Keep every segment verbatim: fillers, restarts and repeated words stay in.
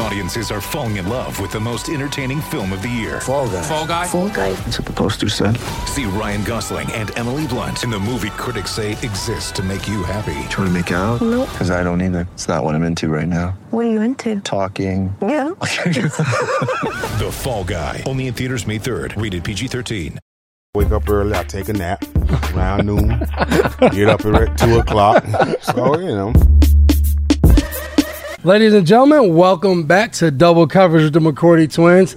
Audiences are falling in love with the most entertaining film of the year. Fall Guy. Fall Guy. Fall Guy. That's what the poster said. See Ryan Gosling and Emily Blunt in the movie critics say exists to make you happy. Trying to make it out? Nope. Because I don't either. It's not what I'm into right now. What are you into? Talking. Yeah. The Fall Guy. Only in theaters May third. Rated P G thirteen. Wake up early. I take a nap. Around noon. Get up at two o'clock. So you know. Ladies and gentlemen, welcome back to Double Coverage with the McCourty Twins.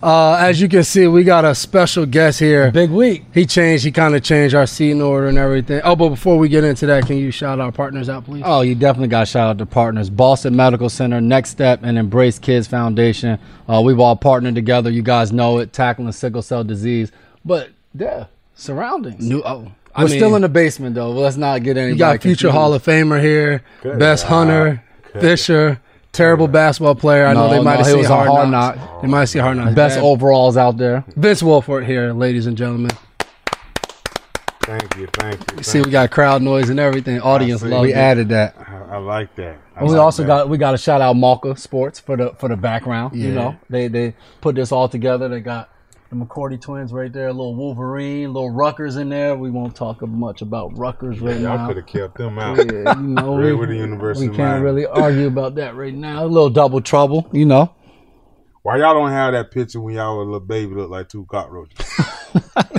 Uh, as you can see, we got a special guest here. Big week. He changed. He kind of changed our seating order and everything. Oh, but before we get into that, can you shout our partners out, please? Oh, you definitely got to shout out the partners. Boston Medical Center, Next Step, and Embrace Kids Foundation. Uh, we've all partnered together. You guys know it, tackling sickle cell disease. But, yeah, surroundings. New, oh. I We're mean, still in the basement, though. Let's not get anybody. You got future confused. Hall of Famer here, Good best God. hunter. Fisher, terrible basketball player. I no, know they might no, see hard, hard knock. knock. They might see hard knock. Best Dad. overalls out there. Vince Wilfork here, ladies and gentlemen. Thank you, thank you. Thank you see, we got crowd noise and everything. Audience love. We it. added that. I, I like that. I we like also that. got we got to shout out Malka Sports for the for the background. Yeah. You know, they they put this all together. They got the McCourty Twins right there, a little Wolverine, little Rutgers in there. We won't talk much about Rutgers right yeah, now. Y'all could have kept them out. Yeah, you know, right we, with the University we can't really argue about that right now. A little double trouble, you know. Why y'all don't have that picture when y'all were a little baby look like two cockroaches?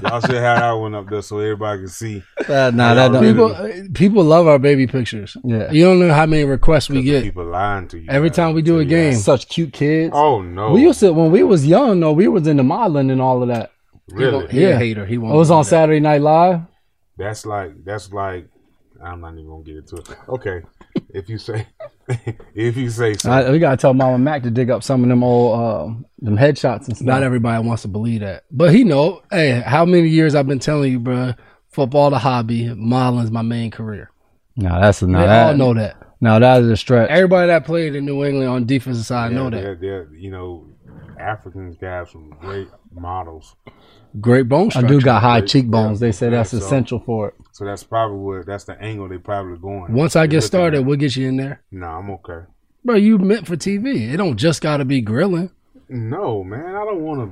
Y'all should have that one up there so everybody can see. Uh, nah, that don't. People, people love our baby pictures. Yeah, you don't know how many requests we get. People lying to you every man, time we do a game. Guys. Such cute kids. Oh no, we used to when we was young though. We was into modeling and all of that. Really? He yeah, hater. He won't it was on that. Saturday Night Live. That's like that's like. I'm not even gonna get into it. Okay, if you say, if you say, so. Right, we gotta tell Mama Mac to dig up some of them old, uh, them headshots and stuff. Not everybody wants to believe that, but he know. Hey, how many years I've been telling you, bro? Football the hobby, modeling's my main career. No, that's not. They that, all know that. No, that is a stretch. Everybody that played in New England on defensive side yeah, know that. They're, they're, you know, Africans have some great models. Great bone structure. I do got high great, cheekbones. Yeah, they say that's yeah, so, essential for it. So that's probably what that's the angle they probably going. Once I get started, at. we'll get you in there. No, nah, I'm okay. Bro, you meant for T V. It don't just gotta be grilling. No, man, I don't wanna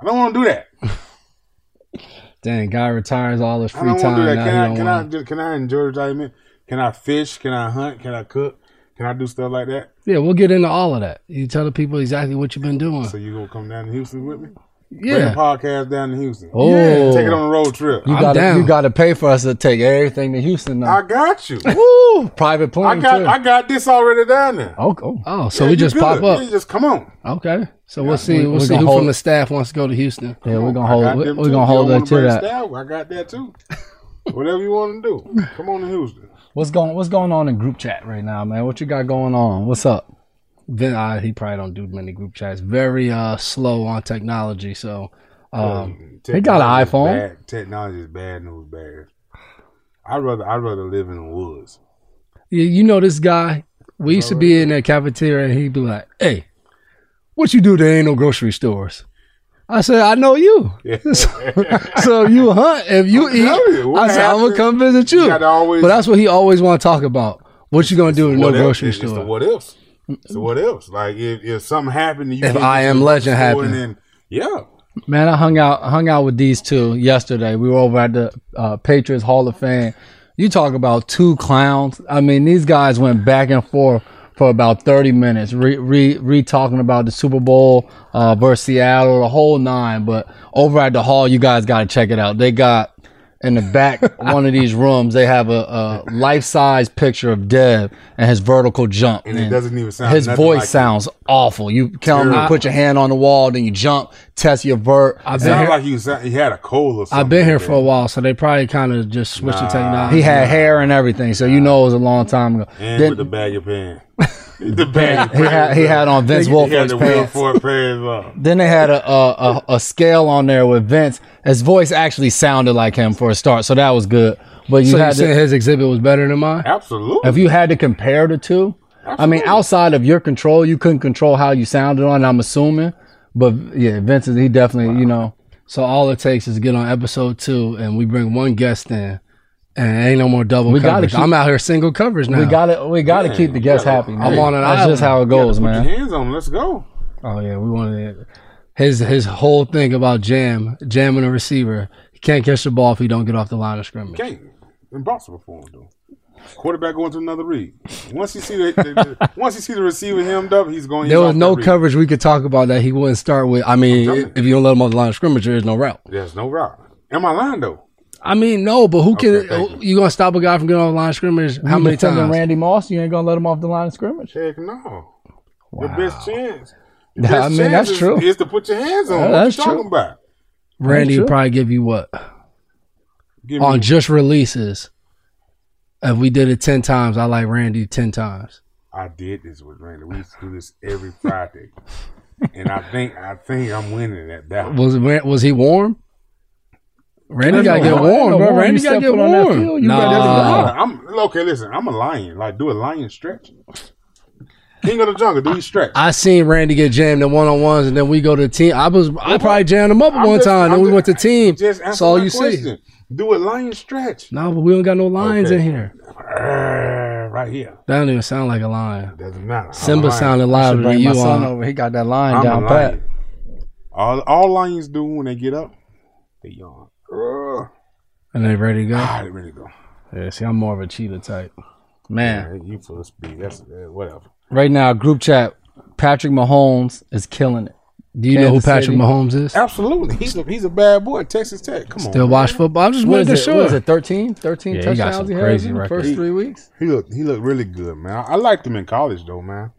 I don't wanna do that. Dang, guy retires all his free I don't time. Do that. Can I can wanna... I can I enjoy retirement? Can I fish? Can I hunt? Can I cook? Can I do stuff like that? Yeah, we'll get into all of that. You tell the people exactly what you've been doing. So you gonna come down to Houston with me? Yeah, bring the podcast down to Houston. Oh, yeah. Take it on a road trip. You gotta, you gotta pay for us to take everything to Houston. Now. I got you. Woo! Private plane. I got, too. I got this already down there. Oh, oh, oh so yeah, we just good. pop up. You just come on. Okay, so yeah. we'll see. We, we'll see who hold. from the staff wants to go to Houston. Yeah, we're gonna hold. We're too. gonna hold that to that. Staff, I got that too. Whatever you want to do, come on to Houston. What's going What's going on in group chat right now, man? What you got going on? What's up? Then uh, he probably don't do many group chats. Very uh, slow on technology, so um, oh, he got an iPhone. Bad. Technology is bad news bears. I'd rather I'd rather live in the woods. Yeah, you know this guy. We used to be in that cafeteria, and he'd be like, "Hey, what you do? There ain't no grocery stores." I said, "I know you, yeah. so, so you hunt. If you eat, you, I said I'm gonna come visit you." you always, but that's what he always want to talk about. What you gonna do in no else, grocery it's, store? It's the what else? So what else? Like if, if something happened to you, if I Am Legend happened, then, yeah. Man, I hung out hung out with these two yesterday. We were over at the uh, Patriots Hall of Fame. You talk about two clowns. I mean, these guys went back and forth for about thirty minutes, re re re talking about the Super Bowl uh, versus Seattle, the whole nine. But over at the hall, you guys got to check it out. They got. In the back one of these rooms, they have a, a life-size picture of Dev and his vertical jump. And, and it doesn't even sound His voice like sounds it. awful. You tell him to put your hand on the wall, then you jump, test your vert. It sounds like you sound, he had a cold or something. I've been like here that. for a while, so they probably kind of just switched nah, the technology. He had nah, hair and everything, so nah. you know it was a long time ago. And then, with the bag of pants. The band he, had, he had on Vince Wilfork's pants. pants Then they had a, a, a, a scale on there with Vince. His voice actually sounded like him for a start, so that was good. But you so had you to, his exhibit was better than mine? Absolutely. If you had to compare the two, absolutely. I mean, outside of your control, you couldn't control how you sounded on, I'm assuming. But yeah, Vince is, he definitely, wow. you know, so all it takes is get on episode two and we bring one guest in. And ain't no more double we coverage. Keep, I'm out here single coverage now. We gotta, we gotta man, keep the guests gotta, happy. Man. I'm on an island. That's just how it goes, man. Put your hands on. Let's go. Oh yeah, we wanted his his whole thing about jam jamming a receiver. He can't catch the ball if he don't get off the line of scrimmage. Can't. Impossible for him though. Quarterback going to another read. Once you see the, the, the once you see the receiver hemmed up, he's going. There was no coverage we could talk about that he wouldn't start with. I mean, if you don't let him on the line of scrimmage, there's no route. There's no route. Am I lying though? I mean, no, but who can okay, – you, you going to stop a guy from getting off the line of scrimmage how many times? Randy Moss, you ain't going to let him off the line of scrimmage? Heck no. Wow. Your best chance. Your best I mean, chance that's is, true. Is to put your hands on. Yeah, what that's you true. Talking about? Randy would probably give you what? Give on me. Just releases. If we did it ten times, I like Randy ten times. I did this with Randy. We used to do this every Friday. And I think I think I'm winning that battle. Was, was he warm? Randy got to get warm, bro. Randy got to get warm. Nah. I'm, okay, listen, I'm a lion. Like, do a lion stretch. King of the jungle, do you stretch? I seen Randy get jammed in one-on-ones, and then we go to the team. I was, I probably jammed him up at one time, then we went to team. That's all you see. Do a lion stretch. No, but we don't got no lions in here. Right here. That don't even sound like a lion. Doesn't matter. Simba sounded louder than you are. He got that lion down pat. All, all lions do when they get up, they yawn. And they ready to go? Ah, they ready to go. Yeah, see, I'm more of a cheetah type. Man. Yeah, you full of speed. That's uh, whatever. Right now, group chat, Patrick Mahomes is killing it. Do you Kansas know who Patrick City? Mahomes is? Absolutely. He's a, he's a bad boy. Texas Tech. Come Still on. Still watch man. Football. I'm just wanted to show. What is it, thirteen? thirteen yeah, touchdowns he, he has in the first he, three weeks? He looked he looked really good, man. I, I liked him in college, though, man.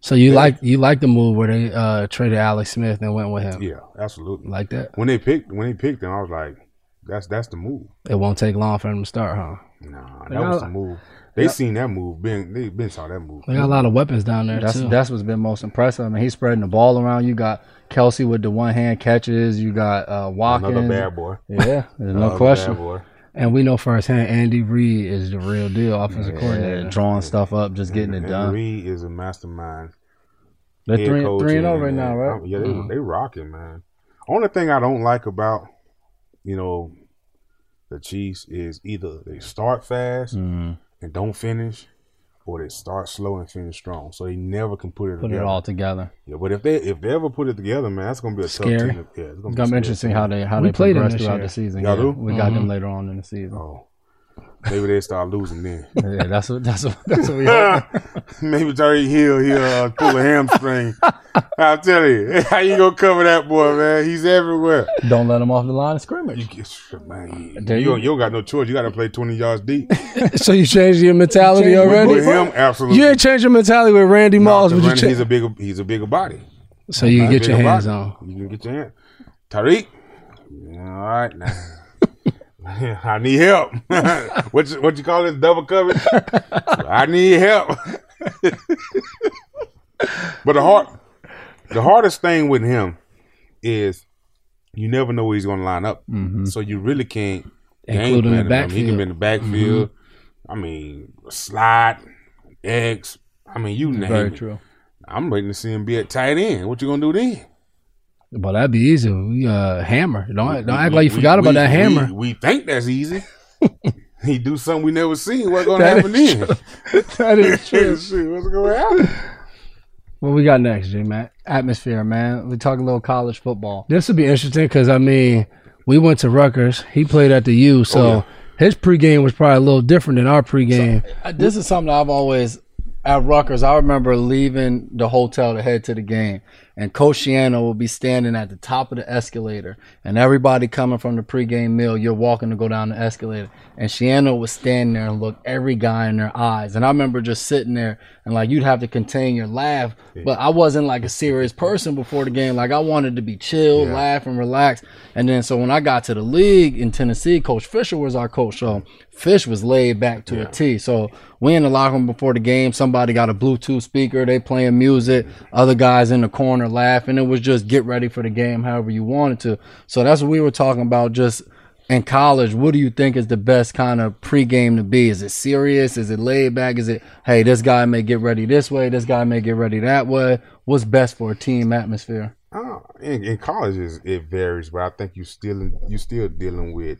So you yeah. like you like the move where they uh, traded Alex Smith and went with him? Yeah, absolutely. Like that? When they picked, when they picked him, I was like, That's that's the move. It won't take long for them to start, huh? Nah, that was the move. They yeah. seen that move. Been they been saw that move. They got a lot of weapons down there. That's too. That's what's been most impressive. I mean, he's spreading the ball around. You got Kelsey with the one hand catches. You got uh, Walker. Another bad boy. Yeah, there's no question. Bad boy. And we know firsthand, Andy Reid is the real deal offensive yeah, coordinator, yeah. drawing stuff up, just getting and, it done. Andy Reid is a mastermind. They're three and zero right now, right? Yeah, they mm. they rocking, man. Only thing I don't like about You know, the Chiefs is either they start fast mm-hmm. and don't finish, or they start slow and finish strong. So they never can put it put together. Put it all together. Yeah, but if they if they ever put it together, man, that's gonna be a scary. Tough team. Yeah, it's gonna, it's gonna be interesting how they how we they progress throughout year. The season. Y'all yeah. do? We mm-hmm. got them later on in the season. Oh, maybe they start losing then. yeah, that's what that's what that's what we. Maybe Tyreek Hill he'll uh, pull a hamstring. I'll tell you, how you gonna cover that boy, man? He's everywhere. Don't let him off the line of scrimmage. You, man, you, you, you don't got no choice. You got to play twenty yards deep. So you changed your mentality you changed already? With him, absolutely. You ain't changed your mentality with Randy Moss. No, Randy, cha- he's a bigger, he's a bigger body. So you can get your hands body. On. You can get your hands. Tyreek, all right now. I need help. what you, what you call this? Double coverage? I need help. But the hard, the hardest thing with him is you never know where he's going to line up. Mm-hmm. So you really can't. Including the backfield. He can be in the backfield. Mm-hmm. I mean, slide, eggs. I mean, you name Very it. True. I'm waiting to see him be at tight end. What you going to do then? But that'd be easy. We uh, hammer. Don't, we, don't act we, like you we, forgot we, about that hammer. We, we think that's easy. He do something we never seen. What's going to happen then? That is true. Shoot, what's going to happen? What we got next, J-Mac? Atmosphere, man. We talk a little college football. This would be interesting because, I mean, we went to Rutgers. He played at the U, so oh, yeah. his pregame was probably a little different than our pregame. So, this is something I've always – at Rutgers, I remember leaving the hotel to head to the game, and Coach Schiano will be standing at the top of the escalator, and everybody coming from the pregame meal, you're walking to go down the escalator, and Schiano was standing there and look every guy in their eyes, and I remember just sitting there, and like you'd have to contain your laugh, but I wasn't like a serious person before the game, like I wanted to be chill, yeah. laugh, and relax, and then so when I got to the league in Tennessee, Coach Fisher was our coach, so Fish was laid back to yeah. a T. So we in the locker room before the game. Somebody got a Bluetooth speaker. They playing music. Other guys in the corner laughing. It was just get ready for the game however you wanted to. So that's what we were talking about just in college. What do you think is the best kind of pregame to be? Is it serious? Is it laid back? Is it, hey, this guy may get ready this way. This guy may get ready that way. What's best for a team atmosphere? Oh, in, in colleges it varies, but I think you still you still dealing with,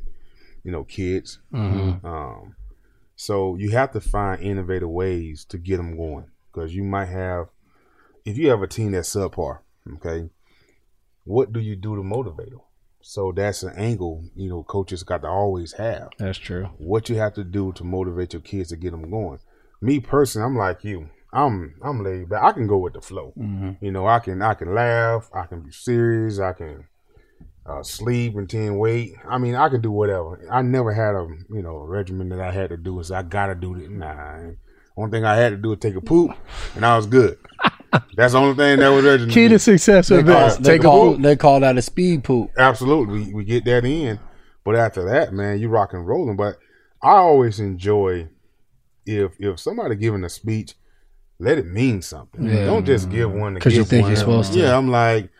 you know, kids. Mm-hmm. Um, so you have to find innovative ways to get them going, because you might have, if you have a team that's subpar, okay, what do you do to motivate them? So that's an angle, you know, coaches got to always have. That's true. What you have to do to motivate your kids to get them going. Me personally, I'm like you. I'm I'm laid back. I can go with the flow. Mm-hmm. You know, I can I can laugh. I can be serious. I can uh, sleep and then wait. I mean, I can do whatever. I never had a you know a regimen that I had to do. Is I gotta do it. Nah. One thing I had to do was take a poop, and I was good. That's the only thing that was regimented. Key to success with this. They called call that a speed poop. Absolutely. We, we get that in. But after that, man, you rock and rolling. But I always enjoy if if somebody giving a speech, let it mean something. Yeah. Don't just give one to give one. Because you think you're supposed to. Yeah, I'm like,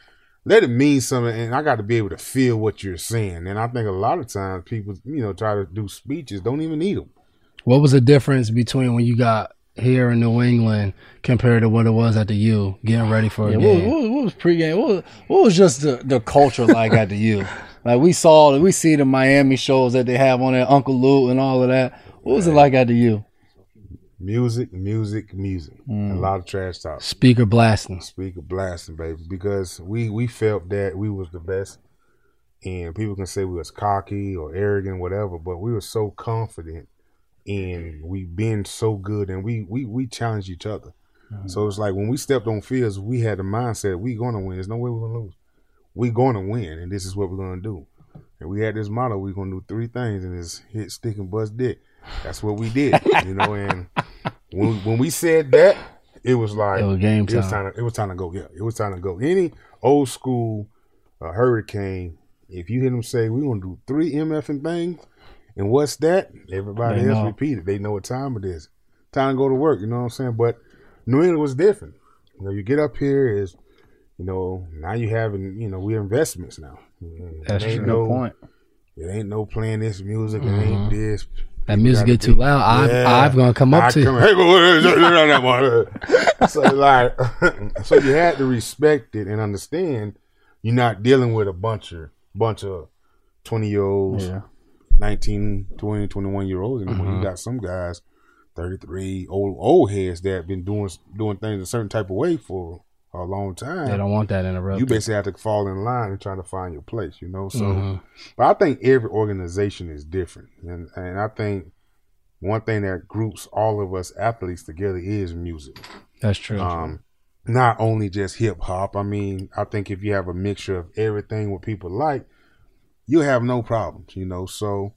let it mean something. And I got to be able to feel what you're saying. And I think a lot of times people, you know, try to do speeches, don't even need them. What was the difference between when you got here in New England compared to what it was at the U, getting ready for a yeah, game? What, what, what was pregame? What, what was just the, the culture like at the U? Like we saw, we see the Miami shows that they have on there, Uncle Lou and all of that. What was right. it like at the U? Music, music, music. Mm. A lot of trash talk. Speaker blasting. Speaker blasting, baby. Because we, we felt that we was the best. And people can say we was cocky or arrogant, whatever, but we were so confident. And we've been so good, and we we we challenge each other. Mm-hmm. So it's like when we stepped on fields, we had the mindset we're gonna win. There's no way we're gonna lose. We're gonna win, and this is what we're gonna do. And we had this motto: we're gonna do three things, and it's hit, stick, and bust dick. That's what we did, you know. And when when we said that, it was like it was game time. It was time to, it was time to go. Yeah, it was time to go. Any old school uh, hurricane, if you hear them say we're gonna do three MFing things. And what's that? Everybody else repeated. They know what time it is. Time to go to work, you know what I'm saying? But New England was different. You know, you get up here is, you know, now you having, you know, we're investments now. That's a good point. It ain't no playing this music. It ain't this. That music get too loud. I've gonna come up to you. So like, so you had to respect it and understand you're not dealing with a bunch of bunch of twenty year olds. Yeah. nineteen, twenty, twenty-one year olds, and mm-hmm. when you got some guys, thirty-three old old heads that have been doing doing things a certain type of way for a long time. They don't want that interrupted. You basically have to fall in line and trying to find your place, you know. So, mm-hmm. but I think every organization is different, and and I think one thing that groups all of us athletes together is music. That's true. Um, true. Not only just hip hop. I mean, I think if you have a mixture of everything what people like, you have no problems, you know. So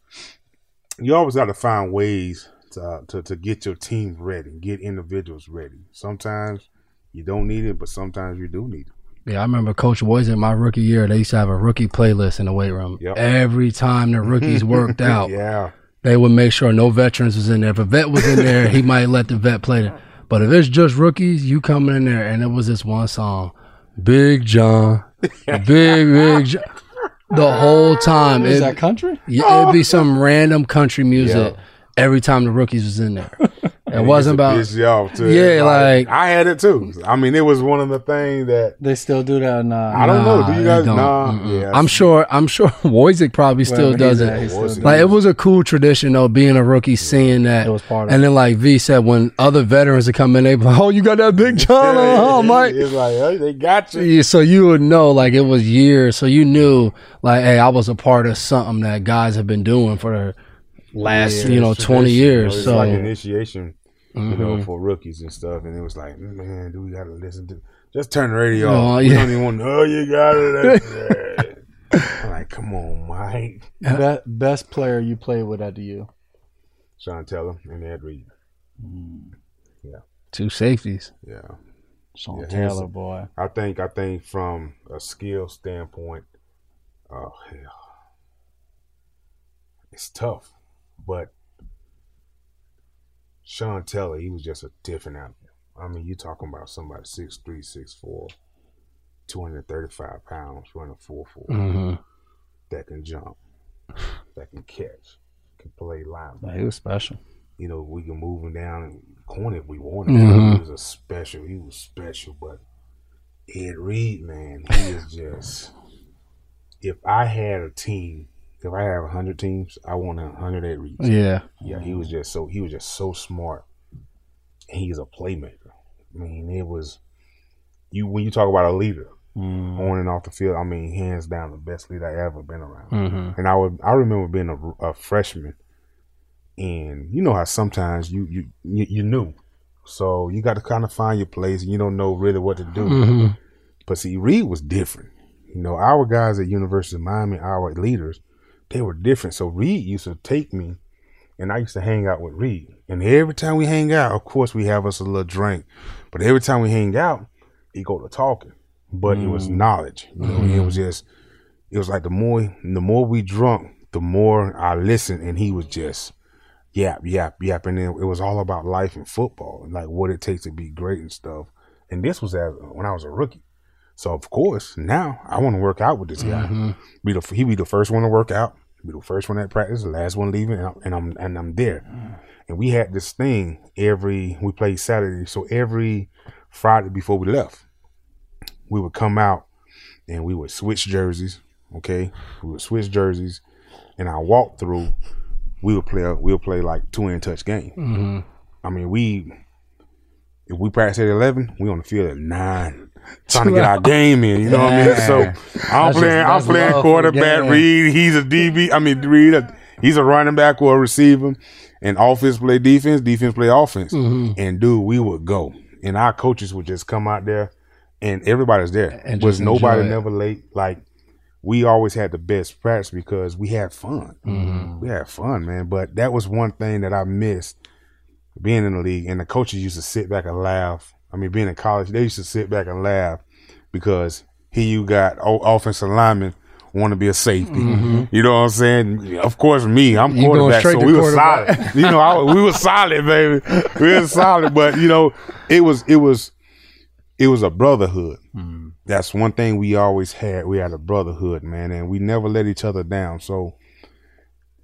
you always got to find ways to, uh, to to get your team ready, get individuals ready. Sometimes you don't need it, but sometimes you do need it. Yeah, I remember Coach Boyce in my rookie year, they used to have a rookie playlist in the weight room. Yep. Every time the rookies worked out, yeah, they would make sure no veterans was in there. If a vet was in there, he might let the vet play it. But if it's just rookies, you coming in there, and it was this one song, Big John, Big, Big John. The whole time. Is that country? Yeah, it'd be some random country music yeah. every time the rookies was in there. It wasn't about piss you off too. Yeah, like, like I had it too. I mean, it was one of the things that they still do that. Nah, I don't nah, know. Do you guys? Nah, mm-hmm. yeah, I'm sure. I'm sure Wojcik probably well, still does it. Still like does. It was a cool tradition though, being a rookie, yeah. seeing that. It was part of and it. Then like V said, when other veterans would come in, they be like, "Oh, you got that Big John on, huh, Mike?" It's like, "Hey, they got you." Yeah, so you would know, like it was years, so you knew, like, "Hey, I was a part of something that guys have been doing for the last, yeah, you know, twenty years." You know, it's so like initiation. You know, mm-hmm. for rookies and stuff, and it was like, man, do we gotta listen to? Just turn the radio off. Oh, yeah. We don't even want to. Oh, you got it. I'm like, come on, Mike. Be- best player you played with at the U? Sean Taylor and Ed Reed. Mm. Yeah, two safeties. Yeah, Sean yeah, Taylor, boy. I think, I think from a skill standpoint, oh hell, it's tough, but. Sean Taylor, he was just a different animal. I mean, you talking about somebody six three, six four, two hundred thirty-five pounds, running four four, mm-hmm. that can jump, that can catch, can play linebacker. Nah, he was special. You know, we can move him down and corner if we wanted. Mm-hmm. He was a special. He was special, but Ed Reed, man, he is just. If I had a team, if I have a hundred teams, I want a hundred Ed Reeds. Yeah, yeah. He was just so he was just so smart, and he's a playmaker. I mean, it was you when you talk about a leader. Mm. On and off the field, I mean, hands down, the best leader I ever been around. Mm-hmm. And I would, I remember being a, a freshman, and you know how sometimes you you you new, so you got to kind of find your place, and you don't know really what to do. Mm-hmm. But see, Reed was different. You know, our guys at University of Miami, our leaders, they were different. So Reed used to take me, and I used to hang out with Reed. And every time we hang out, of course, we have us a little drink. But every time we hang out, he go to talking. But mm. it was knowledge. You know, mm. It was just, it was like the more the more we drunk, the more I listened, and he was just yap, yap, yap. And then it was all about life and football, and like what it takes to be great and stuff. And this was as, when I was a rookie. So, of course, now I want to work out with this guy. Mm-hmm. Be the, he be the first one to work out, be the first one at practice, the last one leaving, and I'm and I'm, and I'm there. Mm. And we had this thing every, we played Saturday, so every Friday before we left, we would come out and we would switch jerseys, okay? We would switch jerseys, and our walk through, we would play we would play like two-in touch game. Mm-hmm. I mean, we if we practice at eleven, we on the field at nine, trying to get our game in. You know yeah. what I mean? So I'm that's playing. Just, I'm playing quarterback. Reed, he's a D B. I mean, Reed, he's a running back or a receiver, and offense play defense, defense play offense. Mm-hmm. And dude, we would go, and our coaches would just come out there. And everybody's there. And was nobody it. never late. Like, we always had the best practice because we had fun. Mm-hmm. We had fun, man. But that was one thing that I missed being in the league. And the coaches used to sit back and laugh. I mean, being in college, they used to sit back and laugh because here you got offensive linemen want to be a safety. Mm-hmm. You know what I'm saying? Of course, me. I'm quarterback, so we were solid. You know, I, we were solid, baby. We were solid. But, you know, it was it was – it was a brotherhood. Mm-hmm. That's one thing we always had. We had a brotherhood, man, and we never let each other down. So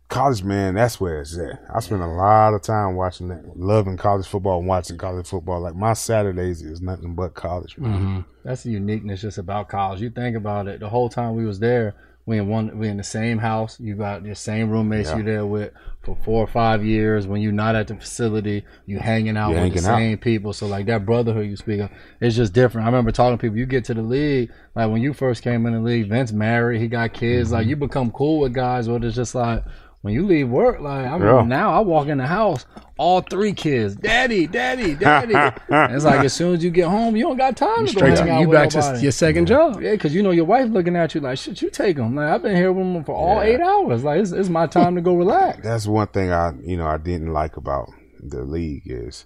college, man, that's where it's at. I spent a lot of time watching that, loving college football and watching college football. Like, my Saturdays is nothing but college, man. Mm-hmm. That's the uniqueness just about college. You think about it. The whole time we was there, we in one, we in the same house. You got your same roommates yeah. you there with for four or five years. When you're not at the facility, you hanging out you're with hanging the same out. people. So like that brotherhood you speak of, it's just different. I remember talking to people. You get to the league, like when you first came in the league, Vince married, he got kids. Mm-hmm. Like you become cool with guys, or it's just like when you leave work. Like I remember yeah. now, I walk in the house, all three kids, daddy, daddy, daddy. And it's like as soon as you get home, you don't got time to go hang out. You back to your second yeah. job, yeah, because you know your wife looking at you like, shit, you take them. Like I've been here with them for all yeah. eight hours. Like it's, it's my time to go relax. That's one thing I, you know, I didn't like about the league is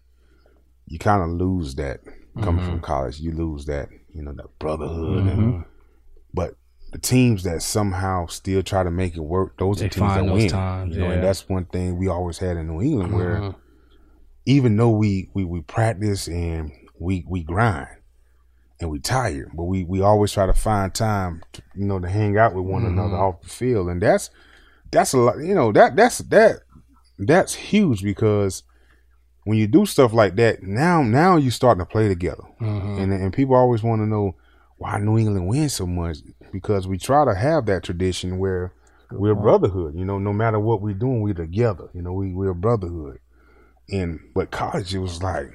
you kind of lose that coming mm-hmm. from college. You lose that, you know, that brotherhood. Mm-hmm. And, but the teams that somehow still try to make it work, those they are teams that win. Times, you know, yeah. And that's one thing we always had in New England, where mm-hmm. even though we, we, we practice and we we grind and we tired, but we, we always try to find time, to, you know, to hang out with one mm-hmm. another off the field, and that's that's a lot. You know that that's that that's huge because when you do stuff like that, now now you starting to play together, mm-hmm. and and people always want to know why New England wins so much. Because we try to have that tradition where Good we're point. brotherhood, you know, no matter what we're doing, we're together, you know, we, we're a brotherhood. And, but college, it was like.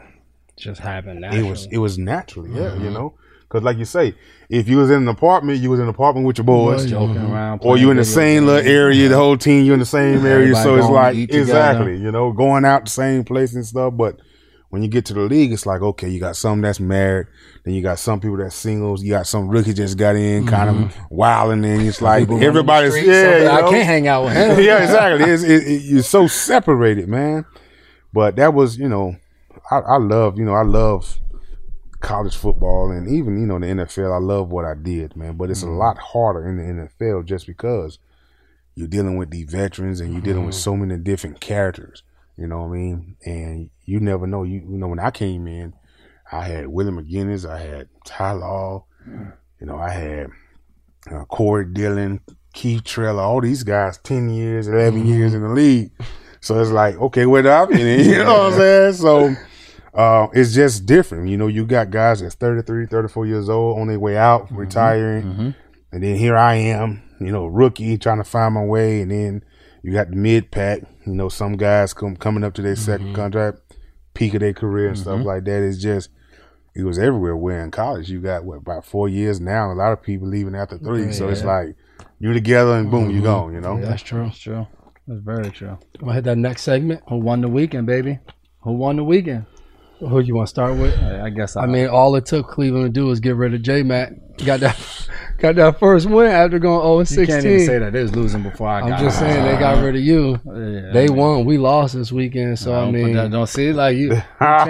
Just happened naturally. It was, it was naturally, mm-hmm. yeah, you know. Because like you say, if you was in an apartment, you was in an apartment with your boys. You joking mm-hmm. around. Or you in the same little area, yeah. the whole team, you in the same Everybody area. So it's like, exactly, together. You know, going out the same place and stuff. But when you get to the league, it's like, okay, you got some that's married, then you got some people that's singles, you got some rookie just got in, mm-hmm. kind of wilding, and it's like everybody's, street, yeah, you know? I can't hang out with him. Yeah, exactly. It's, it, it, you're so separated, man. But that was, you know, I, I love, you know, I love college football and even, you know, the N F L. I love what I did, man. But it's mm-hmm. a lot harder in the N F L just because you're dealing with the veterans and you're dealing mm-hmm. with so many different characters. You know what I mean? And you never know. You, you know, when I came in, I had Willie McGinnis. I had Ty Law. You know, I had uh, Corey Dillon, Keith Trella, all these guys, ten years, eleven years in the league. So it's like, okay, where do I fit in? You know what I'm saying? So Uh, it's just different. You know, you got guys that's thirty-three, thirty-four years old, on their way out, mm-hmm. retiring. Mm-hmm. And then here I am, you know, rookie, trying to find my way. And then you got the mid-pack. You know, some guys come coming up to their mm-hmm. second contract, peak of their career and mm-hmm. stuff like that. It's just, it was everywhere. Where in college, you got, what, about four years now. A lot of people leaving after three. Yeah, so yeah. it's like, you're together and boom, mm-hmm. you're gone, you know? Yeah, that's true. That's true. That's very true. We'll hit that next segment. Who won the weekend, baby? Who won the weekend? Who you want to start with? I guess I, I mean, all it took Cleveland to do was get rid of J-Mac. Got that, got that first win after going oh and sixteen. You can't even say that. They was losing before I got I'm just saying they got rid of you. Yeah, they I mean, won. We lost this weekend. So I, don't I mean, that, don't see like you. You just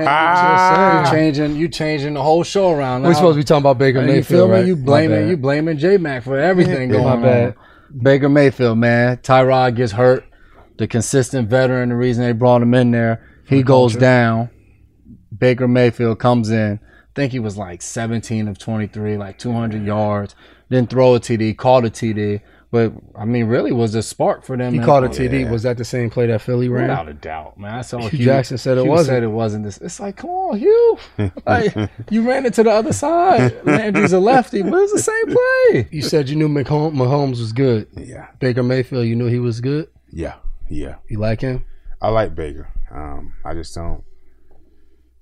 saying, changing, you changing the whole show around. Now. We're supposed to be talking about Baker Mayfield. You feel me? Right? You blaming, you blaming J-Mac for everything yeah, going my on. Bad. Baker Mayfield, man. Tyrod gets hurt. The consistent veteran. The reason they brought him in there. He goes culture. down. Baker Mayfield comes in. I think he was like seventeen of twenty-three, like two hundred yards. Didn't throw a T D, caught a T D. But, I mean, really was a spark for them. He caught a T D. Yeah. Was that the same play that Philly ran? Without a doubt, man. I saw Hugh, Hugh Jackson said it Hugh wasn't. said it wasn't. This. It's like, come on, Hugh. Like, you ran it to the other side. Landry's a lefty, but it's the same play. You said you knew Mahomes was good. Yeah. Baker Mayfield, you knew he was good? Yeah, yeah. You like him? I like Baker. Um, I just don't.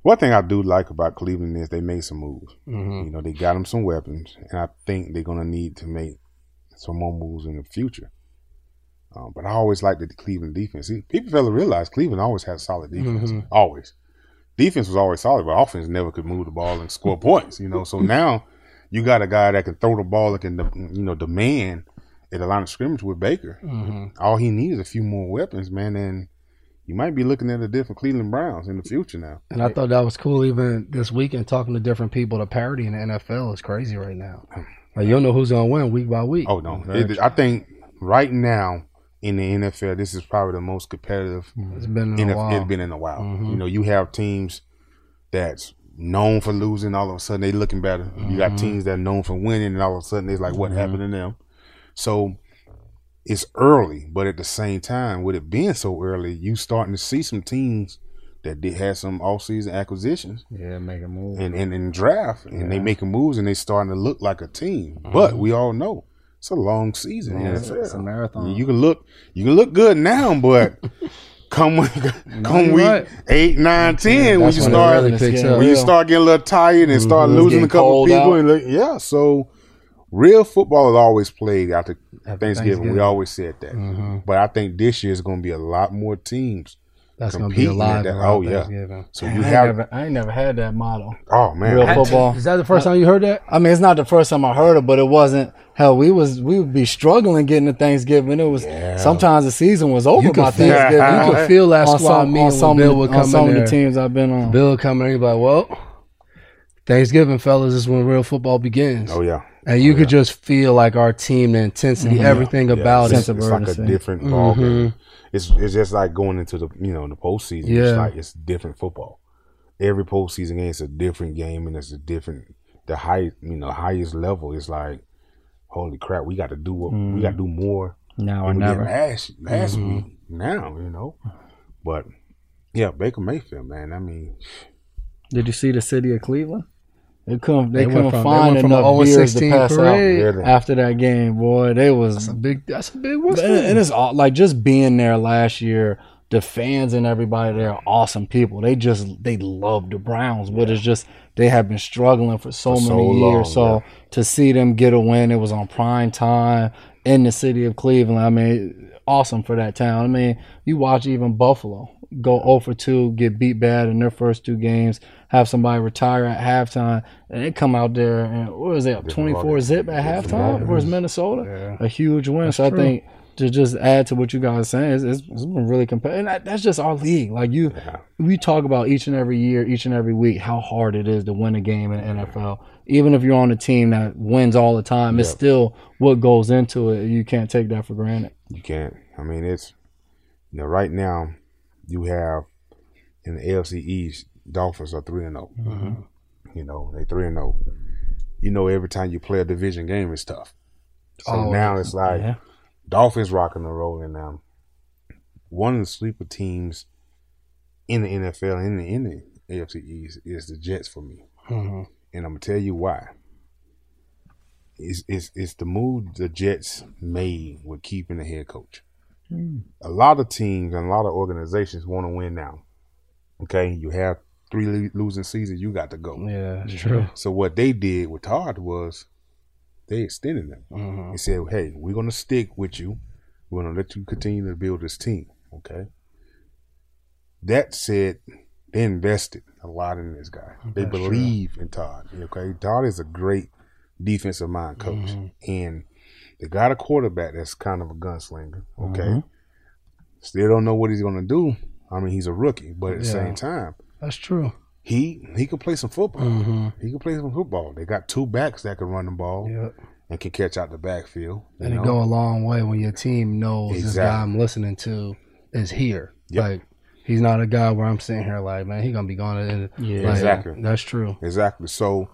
One thing I do like about Cleveland is they made some moves. Mm-hmm. You know, they got them some weapons, and I think they're going to need to make some more moves in the future. Um, but I always liked the Cleveland defense. People fail to realize Cleveland always had solid defense, mm-hmm. always. Defense was always solid, but offense never could move the ball and score points, you know. So now you got a guy that can throw the ball, that can, you know, demand at the line of scrimmage with Baker. Mm-hmm. All he needs is a few more weapons, man, and you might be looking at a different Cleveland Browns in the future now. And I thought that was cool even this weekend, talking to different people. The parity in the N F L is crazy right now. Like, you don't know who's going to win week by week. Oh, no. It, I think right now in the N F L, this is probably the most competitive. It's been in a while. It's been in a while. Mm-hmm. You know, you have teams that's known for losing. All of a sudden, they looking better. Mm-hmm. You got teams that are known for winning, and all of a sudden, it's like, what mm-hmm. happened to them? So it's early, but at the same time, with it being so early, you starting to see some teams that did had some off-season acquisitions. Yeah, making moves. And, and, and draft, and yeah. they making moves, and they starting to look like a team. Mm-hmm. But we all know it's a long season. Yeah, it's, it's a marathon. You can look, you can look good now, but come come week right. eight, nine, ten, yeah, when you start really when up. you start getting a little tired and mm-hmm. start losing a couple people, and look, yeah, so. Real football is always played after, after Thanksgiving. Thanksgiving. We always said that. Mm-hmm. But I think this year is going to be a lot more teams That's competing. Be alive that. Oh, yeah. So you I, have, ain't never, I ain't never had that motto. Oh, man. Real football. Is that the first time you heard that? I mean, it's not the first time I heard it, but it wasn't. Hell, we was we would be struggling getting to Thanksgiving. It was yeah. sometimes the season was over by Thanksgiving. Feel, you could feel that on squad some, meeting on some, Bill would come on some of the teams I've been on. Bill coming in, he'd be like, well, Thanksgiving, fellas, is when real football begins. Oh, yeah. And you oh, yeah. could just feel like our team, the intensity, mm-hmm. everything yeah. about yeah. it. It's, it's like a different ball mm-hmm. game. It's it's just like going into the you know the postseason. Yeah. It's like it's different football. Every postseason game is a different game, and it's a different the high you know highest level. It's like holy crap, we got to do what mm. we got to do more now or never. Last last mm-hmm. week now you know, but yeah, Baker Mayfield, man. I mean, did you see the city of Cleveland? They couldn't. They, they couldn't from, find they enough beers to pass parade. out after that game, boy. They was that's a big. That's a big. What's and, and it's all, like just being there last year. The fans and everybody there are awesome people. They just they love the Browns, but yeah. it's just they have been struggling for so for many so long, years. So yeah. to see them get a win, it was on prime time in the city of Cleveland. I mean, awesome for that town. I mean, you watch even Buffalo go oh for two, get beat bad in their first two games. Have somebody retire at halftime, and they come out there and what was it, up twenty-four zip at halftime versus Minnesota? Yeah. A huge win. That's so true. I think to just add to what you guys are saying, it's, it's been really competitive. And that's just our league. Like you, yeah. we talk about each and every year, each and every week, how hard it is to win a game in the N F L. Even if you're on a team that wins all the time, yeah. it's still what goes into it. You can't take that for granted. You can't. I mean, it's you know, right now you have in the A F C East. Dolphins are three and zero. You know they three and zero. You know every time you play a division game, it's tough. So oh, now it's like yeah. Dolphins rocking and rolling now. One of the sleeper teams in the N F L in the in A F C East is the Jets for me. Mm-hmm. And I'm going to tell you why. It's, it's, it's the move the Jets made with keeping the head coach. Mm. A lot of teams and a lot of organizations want to win now. Okay, you have three losing seasons, you got to go. Yeah, that's true. So what they did with Todd was they extended them. Mm-hmm. They said, hey, we're going to stick with you. We're going to let you continue to build this team. Okay. That said, they invested a lot in this guy. They That's believe true. in Todd. Okay, Todd is a great defensive mind coach, mm-hmm. and they got a quarterback that's kind of a gunslinger. Okay, mm-hmm. still don't know what he's going to do. I mean, he's a rookie, but at yeah. the same time, that's true. He he can play some football. Mm-hmm. He can play some football. They got two backs that can run the ball. Yep. And can catch out the backfield. And know? It go a long way when your team knows exactly. this guy I'm listening to is here. Yep. Like, he's not a guy where I'm sitting here like, man, he's going to be gone. And, yeah, like, exactly. That's true. Exactly. So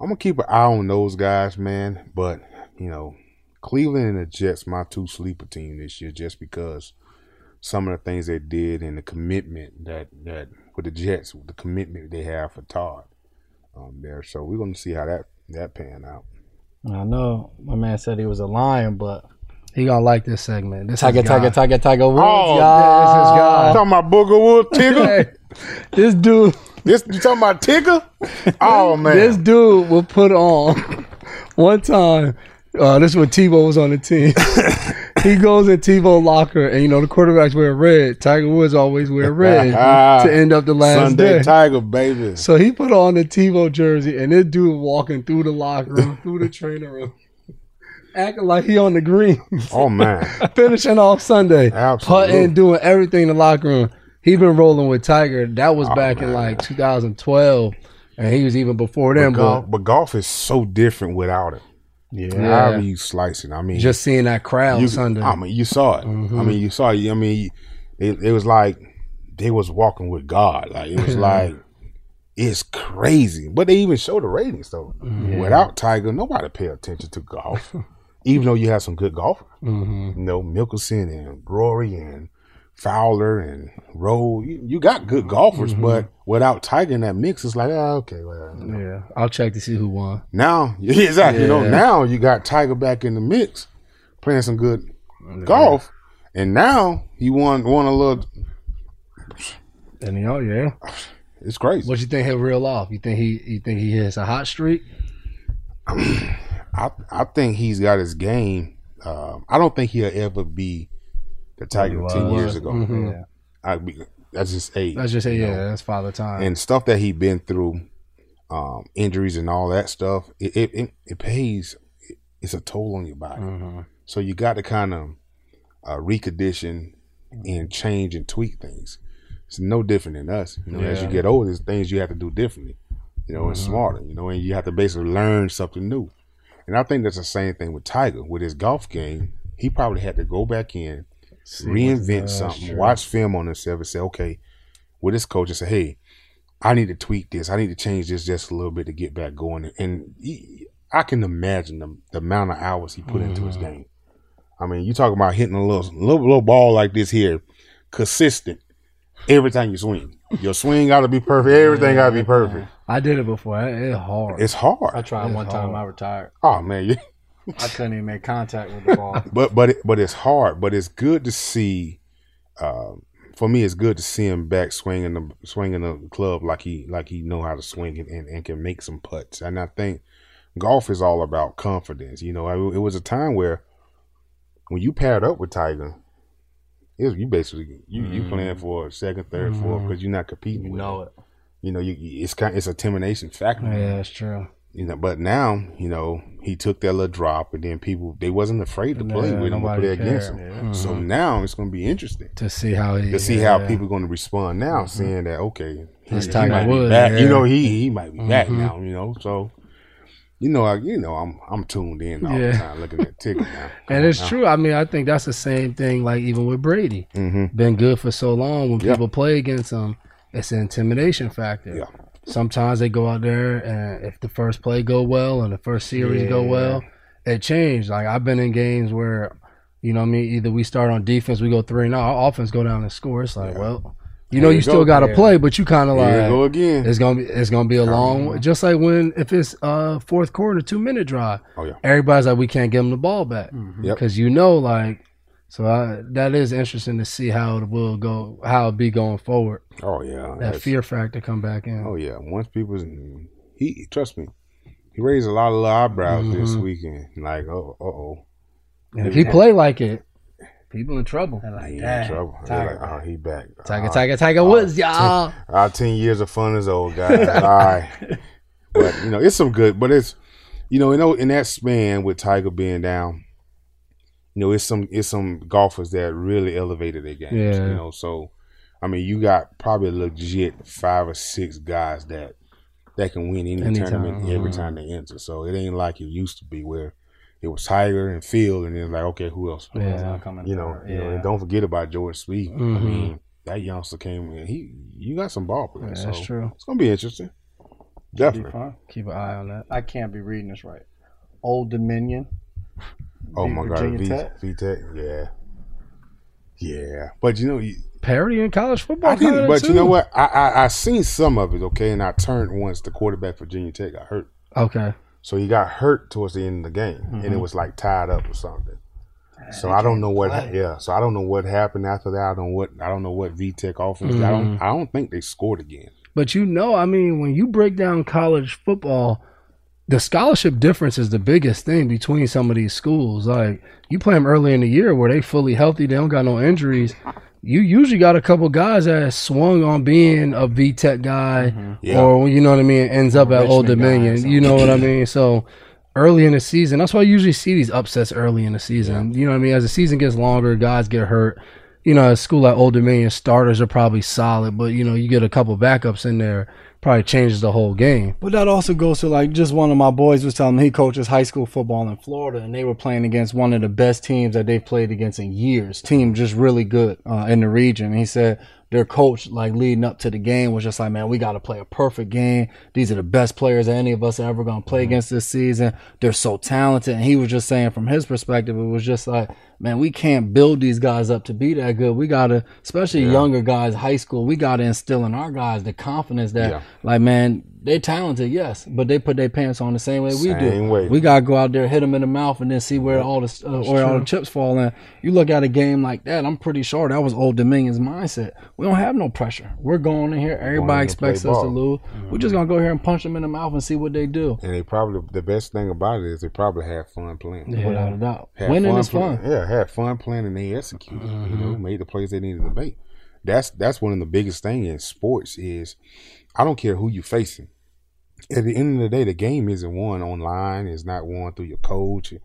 I'm going to keep an eye on those guys, man. But, you know, Cleveland and the Jets, my two sleeper team this year, just because some of the things they did and the commitment that, that with the Jets, the commitment they have for Todd um, there. So we're going to see how that, that pan out. I know. My man said he was a lion, but he gonna like this segment. This tiger, is tiger, tiger, tiger Woods. Oh, y'all. This is God. Talking about Booger Woods, Tigger. Hey, this dude. This you talking about Tigger? Oh man. This dude will put on one time. Uh, this is when Tebow was on the team. He goes in Tebow locker, and you know the quarterbacks wear red. Tiger Woods always wear red to end up the last Sunday day. Tiger, baby. So he put on the Tebow jersey, and this dude walking through the locker room, through the training room, acting like he on the greens. Oh, man. Finishing off Sunday. Absolutely. Putting, doing everything in the locker room. He been rolling with Tiger. That was oh, back man. in like two thousand twelve, and he was even before then. But, golf, but golf is so different without it. Yeah. However you slice it. I mean. Just seeing that crowd you, Sunday. I mean, you saw it. Mm-hmm. I mean, you saw it. I mean, it, it was like they was walking with God. Like, it was like. It's crazy. But they even show the ratings, though. Mm-hmm. Without Tiger, nobody pay attention to golf. Even though you have some good golfers. Mm-hmm. You know, Mickelson and Rory and Fowler and Rowe. You, you got good golfers, mm-hmm. but without Tiger in that mix, it's like, oh, okay. Well, you know. Yeah, I'll check to see who won. Now, exactly. Yeah. You know, now you got Tiger back in the mix playing some good mm-hmm. golf, and now he won, won a little. And, you know, yeah. It's crazy. What you think he'll reel off? You think he? You think he hits a hot streak? I mean, I, I think he's got his game. Um, I don't think he'll ever be the Tiger ten years ago. Mm-hmm. Yeah. I that's just age. That's just age. Yeah, know? That's father time and stuff that he been through, um, injuries and all that stuff. It it, it, it pays. It, it's a toll on your body. Mm-hmm. So you got to kind of uh, recondition and change and tweak things. It's no different than us. You know, yeah. As you get older, there's things you have to do differently, you know, mm-hmm. and smarter, you know, and you have to basically learn something new. And I think that's the same thing with Tiger. With his golf game, he probably had to go back in, See, reinvent something, true. watch film on himself and say, okay, with his coach and say, hey, I need to tweak this. I need to change this just a little bit to get back going. And he, I can imagine the, the amount of hours he put mm-hmm. into his game. I mean, you talking about hitting a little, little, little ball like this here, consistent. Every time you swing, your swing got to be perfect. Everything got to be perfect. I did it before. It's hard. It's hard. I tried it's one hard. time. I retired. Oh man, yeah. I couldn't even make contact with the ball. But but it, but it's hard. But it's good to see. Uh, for me, it's good to see him back swinging the swinging the club like he like he know how to swing and, and, and can make some putts. And I think golf is all about confidence. You know, I, it was a time where when you paired up with Tiger. You basically you mm. you playing for second, third, mm. fourth because you're not competing. You with know it. it. You know you it's kind it's a intimidation factor. Yeah, that's true. You know, but now you know he took that little drop, and then people they wasn't afraid to yeah, play with him, or play cared. against him. Yeah. Mm-hmm. So now it's going to be interesting to see how he, to see yeah, how yeah. people are going to respond now, mm-hmm. seeing that okay, he, he might would, be back. Yeah. You know he he might be mm-hmm. back now. You know so. You know, I, you know, I'm I'm tuned in all yeah. the time looking at Tiger now. And it's now. true. I mean, I think that's the same thing. Like even with Brady, mm-hmm. been good for so long. When yep. people play against him, it's an intimidation factor. Yeah. Sometimes they go out there, and if the first play go well and the first series yeah. go well, it changed. Like I've been in games where, you know, what I mean, either we start on defense, we go three and out, our offense go down and score. It's like, yeah. well. You know, there you, you go, still got to play, but you kind of like there you go again. It's gonna be it's gonna be a long way. Just like when if it's uh fourth quarter, two minute drive. Oh yeah, everybody's like we can't give them the ball back because mm-hmm. yep. you know like so I, that is interesting to see how it will go, how it be going forward. Oh yeah, that fear factor come back in. Oh yeah, once people's he trust me, he raised a lot of little eyebrows mm-hmm. this weekend. Like oh uh oh, and if he play like it. People in trouble. They're like, yeah, in trouble. Tiger. They're like, oh, he back. Tiger, oh, Tiger, Tiger Woods, oh, y'all. Our ten years of fun is old, guys. All right. But, you know, it's some good, but it's, you know, you know, in that span with Tiger being down, you know, it's some it's some golfers that really elevated their games, yeah. you know. So, I mean, you got probably legit five or six guys that that can win any Anytime. tournament every mm-hmm. time they enter. So, it ain't like it used to be where it was Tiger and Phil, and then like, okay, who else? Yeah, you know, you yeah. know, and don't forget about George Speed. Mm-hmm. I mean, that youngster came in. He, you got some ball players. Yeah, that's so true. It's gonna be interesting. Definitely. Keep an eye on that. I can't be reading this right. Old Dominion. Oh my God, V Tech. V Tech. Yeah. Yeah, but you know, you, parody in college football. I didn't, but too. you know what? I, I I seen some of it. Okay, and I turned once. The quarterback for Virginia Tech got hurt. Okay. So he got hurt towards the end of the game, mm-hmm. and it was like tied up or something. Man, so I don't know what, play. yeah. So I don't know what happened after that. I don't what I don't know what V-Tech offense. Mm-hmm. I don't. I don't think they scored again. But you know, I mean, when you break down college football, the scholarship difference is the biggest thing between some of these schools. Like you play them early in the year where they fully healthy, they don't got no injuries. You usually got a couple guys that swung on being a V-Tech guy mm-hmm. yeah. or, you know what I mean, ends up at Old Dominion. You know what I mean? So early in the season, that's why I usually see these upsets early in the season. Yeah. You know what I mean? As the season gets longer, guys get hurt. You know, at school at Old Dominion, starters are probably solid, but, you know, you get a couple backups in there, probably changes the whole game. But that also goes to, like, just one of my boys was telling me he coaches high school football in Florida, and they were playing against one of the best teams that they've played against in years, team just really good uh, in the region. And he said their coach, like, leading up to the game was just like, man, we got to play a perfect game. These are the best players that any of us are ever going to play against this season. They're so talented. And he was just saying from his perspective, it was just like, man, we can't build these guys up to be that good. We got to, especially yeah. younger guys, high school, we got to instill in our guys the confidence that, yeah. like, man, they talented, yes, but they put their pants on the same way same we do. Way. We got to go out there, hit them in the mouth, and then see where all the uh, where all the chips fall in. You look at a game like that, I'm pretty sure that was Old Dominion's mindset. We don't have no pressure. We're going in here. Everybody expects us to lose. Mm-hmm. We're just going to go here and punch them in the mouth and see what they do. And they probably, the best thing about it is they probably had fun playing. Yeah. Without a doubt. Had Winning fun is fun. Play. Yeah. Had fun playing and they executed, mm-hmm. you know, made the plays they needed to make. That's that's one of the biggest things in sports is I don't care who you're facing. At the end of the day, the game isn't won online. It's not won through your coach. You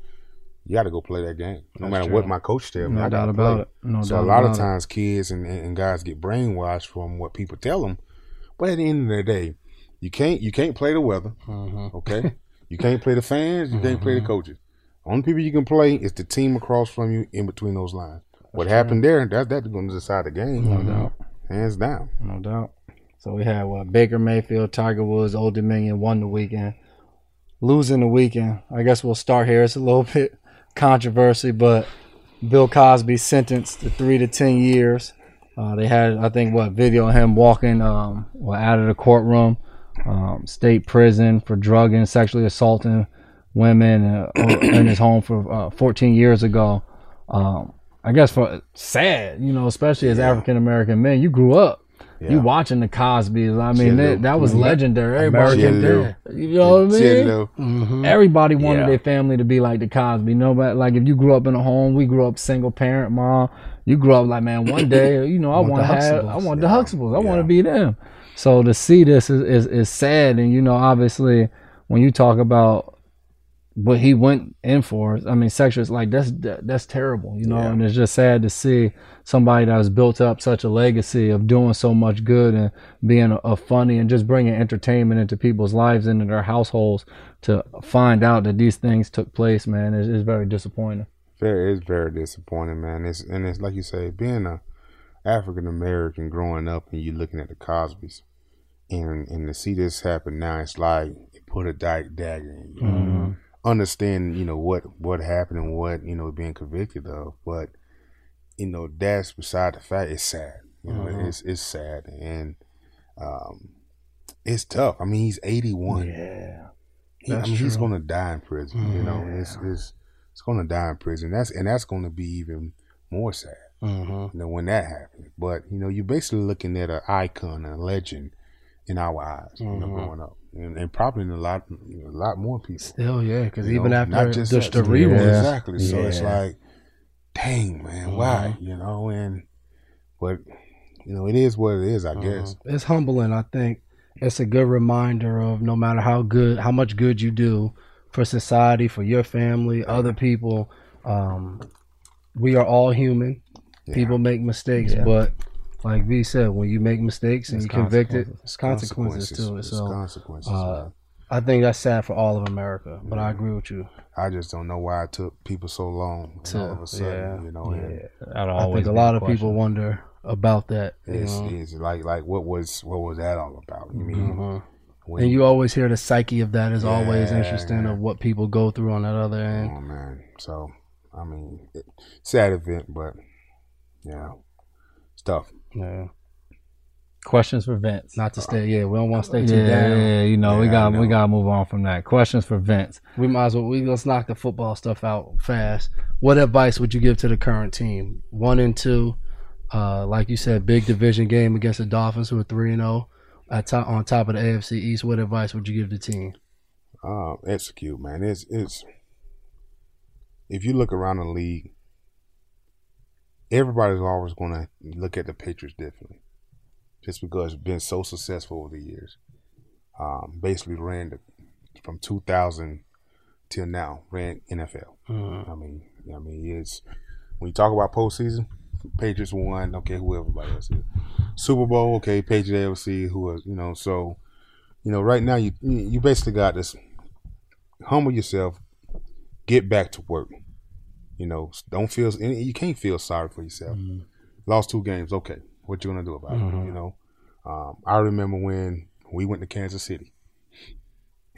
got to go play that game. No that's matter true. what my coach tells me. No doubt about it. No so doubt a lot of times it. kids and, and guys get brainwashed from what people tell them. But at the end of the day, you can't you can't play the weather, mm-hmm. okay? You can't play the fans. You mm-hmm. can't play the coaches. Only people you can play is the team across from you in between those lines. That's what happened true. there, that, that's going to decide the game. No mm-hmm. doubt. Hands down. No doubt. So we had uh, Baker Mayfield, Tiger Woods, Old Dominion won the weekend. Losing the weekend. I guess we'll start here. It's a little bit controversy, but Bill Cosby sentenced to three to ten years. Uh, they had, I think, what, video of him walking um, well, out of the courtroom, um, state prison for drugging, sexually assaulting women uh, in his home for uh, fourteen years ago. Um, I guess for sad, you know, especially as yeah. African American men, you grew up, yeah. you watching the Cosbys. I mean, they, that was legendary. Everybody, American you know what I mean? Mm-hmm. Everybody wanted yeah. their family to be like the Cosby. Nobody like if you grew up in a home. We grew up single parent mom. You grew up like man. One day, you know, I want to have. I want yeah. the Huxtables. I yeah. want to be them. So to see this is, is is sad, and you know, obviously, when you talk about. But he went in for it. I mean, sexual, like, that's that's terrible, you know? Yeah. And it's just sad to see somebody that has built up such a legacy of doing so much good and being a, a funny and just bringing entertainment into people's lives, into their households, to find out that these things took place, man. It's, it's very disappointing. It is very disappointing, man. It's, and it's like you say, being a African-American growing up and you looking at the Cosbys and, and to see this happen now, it's like it put a dagger in you. Mm-hmm. Understand, you know, what what happened and what, you know, being convicted of, but, you know, that's beside the fact. It's sad. You know, uh-huh. it's it's sad, and um, it's tough. I mean, he's eighty-one. Yeah, he, I mean, true. he's gonna die in prison. Mm-hmm. You know, it's it's it's gonna die in prison. That's and that's gonna be even more sad. Uh-huh. You know, when that happens. But you know, you're basically looking at an icon, a legend, in our eyes. Uh-huh. You know, growing up. And, and probably in a lot, you know, a lot more people. Still, yeah, because even know, after just the, the reruns, yeah. exactly. Yeah. So it's like, dang, man, uh-huh. why? You know, and but you know, it is what it is. I uh-huh. guess it's humbling. I think it's a good reminder of no matter how good, how much good you do for society, for your family, other people. Um, we are all human. Yeah. People make mistakes, yeah. but. Like V said, when you make mistakes and it's you convict it, it's consequences, consequences to it. It's so consequences, uh, I think that's sad for all of America, but yeah. I agree with you. I just don't know why it took people so long to, all of a sudden, yeah, you know. Yeah. I think a lot a of people wonder about that. It's, it's like like what was what was that all about? You mean, mm-hmm. when, and you always hear the psyche of that is yeah, always interesting yeah. of what people go through on that other end. Oh man. So I mean, it, sad event, but yeah, it's tough. Yeah. Questions for Vince. Not to stay. Yeah, we don't want to stay too yeah, down. Yeah, you know yeah, we got we got to move on from that. Questions for Vince. We might as well. We let's knock the football stuff out fast. What advice would you give to the current team? One and two, uh, like you said, big division game against the Dolphins, who are three and zero, at top on top of the A F C East. What advice would you give the team? Um, execute, man. It's it's. If you look around the league. Everybody's always going to look at the Patriots differently just because it's been so successful over the years. Um, basically ran the, from two thousand till now, ran N F L. Mm-hmm. I mean, I mean, it's when you talk about postseason, Patriots won, okay, who everybody else is. Super Bowl, okay, Patriots A F C, who else, you know. So, you know, right now you you basically got this, humble yourself, get back to work. You know, don't feel any. You can't feel sorry for yourself. Mm-hmm. Lost two games. Okay, what you gonna do about mm-hmm. it? You know, um, I remember when we went to Kansas City,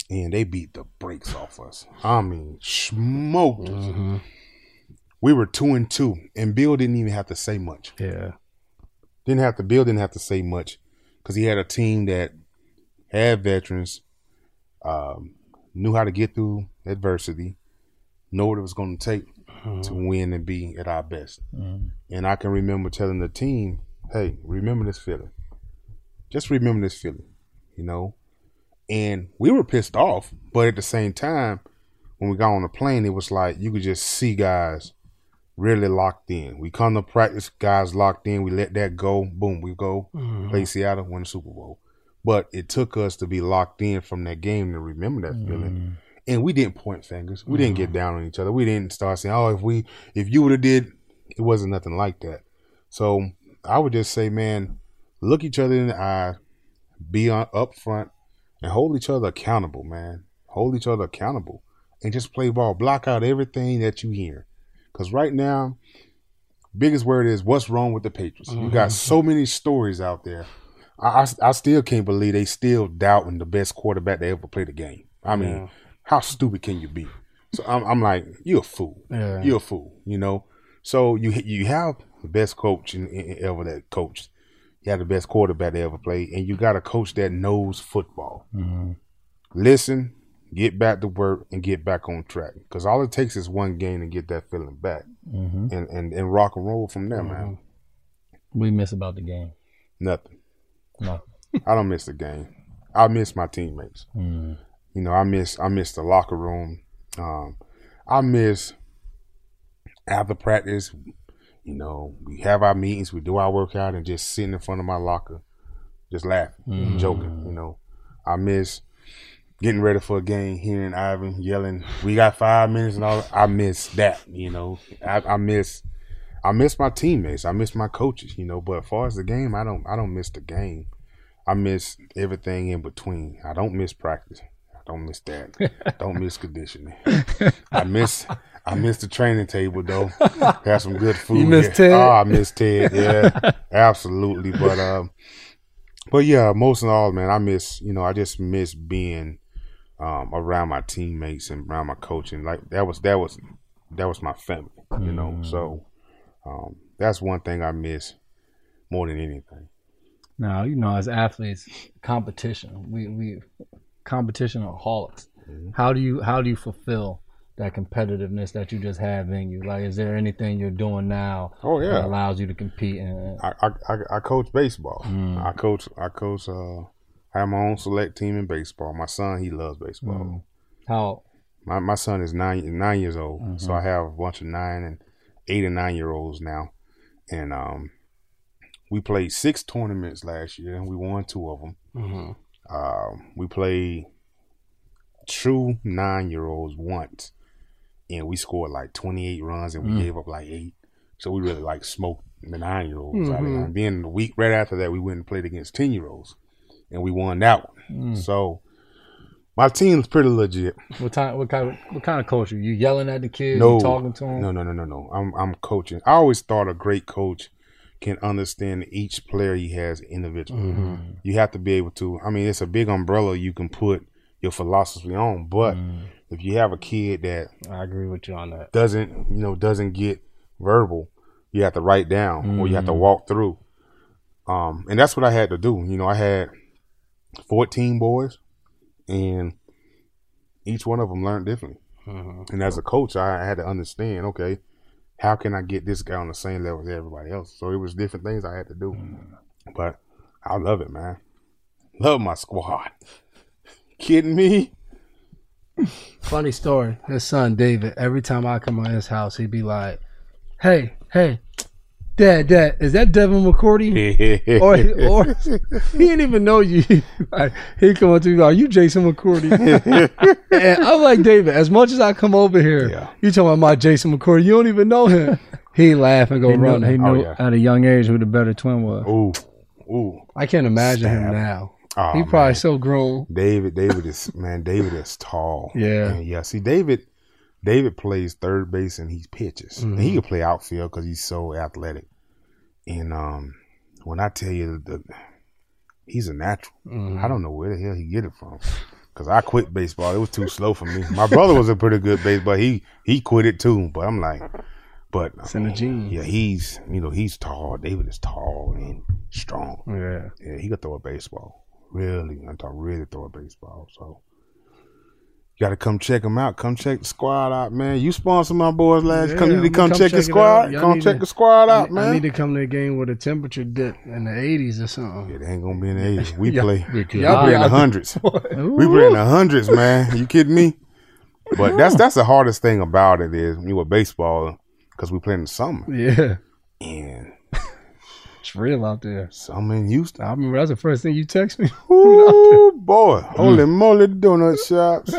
and they beat the brakes off us. I mean, smoked mm-hmm. us. We were two and two, and Bill didn't even have to say much. Yeah, didn't have to. Bill didn't have to say much because he had a team that had veterans, um, knew how to get through adversity, know what it was going to take. Mm-hmm. To win and be at our best. Mm-hmm. And I can remember telling the team, hey, remember this feeling. Just remember this feeling, you know. And we were pissed off, but at the same time, when we got on the plane, it was like you could just see guys really locked in. We come to practice, guys locked in. We let that go. Boom, we go. Mm-hmm. Play Seattle, win the Super Bowl. But it took us to be locked in from that game to remember that mm-hmm. feeling. And we didn't point fingers. We mm-hmm. didn't get down on each other. We didn't start saying, oh, if we, if you would have did, it wasn't nothing like that. So I would just say, man, look each other in the eye, be on, up front, and hold each other accountable, man. Hold each other accountable and just play ball. Block out everything that you hear. Because right now, biggest word is what's wrong with the Patriots. Mm-hmm. You got so many stories out there. I, I, I still can't believe they still doubting the best quarterback they ever played the game. I mean, yeah. How stupid can you be? So I'm, I'm like, you're a fool. Yeah. You're a fool, you know? So you you have the best coach in, in, ever that coached. You have the best quarterback they ever played. And you got a coach that knows football. Mm-hmm. Listen, get back to work, and get back on track. Because all it takes is one game to get that feeling back. Mm-hmm. And, and, and rock and roll from there, mm-hmm. man. We miss about the game? Nothing. Nothing. I don't miss the game. I miss my teammates. Mm-hmm. You know, I miss I miss the locker room. Um, I miss after practice. You know, we have our meetings, we do our workout, and just sitting in front of my locker, just laughing, mm-hmm. joking. You know, I miss getting ready for a game, hearing Ivan yelling, "We got five minutes!" and all. I miss that. You know, I, I miss I miss my teammates. I miss my coaches. You know, but as far as the game, I don't I don't miss the game. I miss everything in between. I don't miss practice. Don't miss that. Don't miss conditioning. I miss I miss the training table though. Have some good food. You miss yeah. Ted? Oh, I miss Ted. Yeah, absolutely. But um, but yeah, most of all, man, I miss you know I just miss being um around my teammates and around my coaching. Like that was that was that was my family. You know, mm. so um, that's one thing I miss. more than anything. Now, you know, as athletes, competition, we, we competition aholics. Mm-hmm. How do you, how do you fulfill that competitiveness that you just have in you? Like, is there anything you're doing now oh, yeah. that allows you to compete? And I, I, I coach baseball. Mm. I coach, I coach, uh, I have my own select team in baseball. My son, he loves baseball. Mm. How? My my son is nine, nine years old. Mm-hmm. So I have a bunch of nine and eight and nine year olds now. And, um, we played six tournaments last year, and we won two of them. Mm-hmm. Uh, we played two nine-year-olds once, and we scored like twenty-eight runs, and we mm. gave up like eight. So we really like smoked the nine-year-olds. Mm-hmm. I mean, and then the week right after that, we went and played against ten-year-olds, and we won that one. Mm. So my team's pretty legit. What time? What kind? Of, what kind of coach are you? You yelling at the kids? No, you talking to them? No, no, no, no, no. I'm I'm coaching. I always thought a great coach can understand each player he has individually. Mm-hmm. You have to be able to, I mean, it's a big umbrella you can put your philosophy on, but mm. if you have a kid that I agree with you on that. Doesn't, you know, doesn't get verbal, you have to write down mm-hmm. or you have to walk through. Um, and that's what I had to do. You know, I had fourteen boys and each one of them learned differently. Mm-hmm. And as a coach, I had to understand, okay, how can I get this guy on the same level as everybody else? So it was different things I had to do. But I love it, man. Love my squad. Kidding me? Funny story. His son, David, every time I come by his house, he'd be like, hey, hey, Dad, Dad, is that Devin McCourty? or, or he didn't even know you. Like, he'd come up to me like, are you Jason McCourty? And I'm like, David, as much as I come over here, yeah. you talking about my Jason McCourty, you don't even know him. He laugh and go he run. Knew, he knew oh, yeah. at a young age who the better twin was. Ooh, ooh. I can't imagine Stab. him now. Oh, he probably man. so grown. David, David is, man, David is tall. Yeah. Man, yeah, see, David. David plays third base and he pitches. Mm-hmm. And he can play outfield because he's so athletic. And um, when I tell you, the, he's a natural. Mm-hmm. I don't know where the hell he get it from because I quit baseball. It was too slow for me. My brother was a pretty good baseball. He he quit it too. But I'm like, but it's in the genes. Yeah, he's you know he's tall. David is tall and strong. Yeah, yeah, he could throw a baseball. Really, I'm talking really throw a baseball. So. Got to come check them out. Come check the squad out, man. You sponsor my boys last. Yeah, come, you need to come, come check, check the squad. Come check to, the squad out, I, man. I need to come to a game where the temperature dip in the eighties or something. It ain't going to be in the eighties. We play. We play in the hundreds. We play in the hundreds, man. You kidding me? But that's that's the hardest thing about it is when you were baseball because we play in the summer. Yeah. And it's real out there. Summer in Houston. I remember that's the first thing you text me. Ooh, boy. Holy moly donut shops.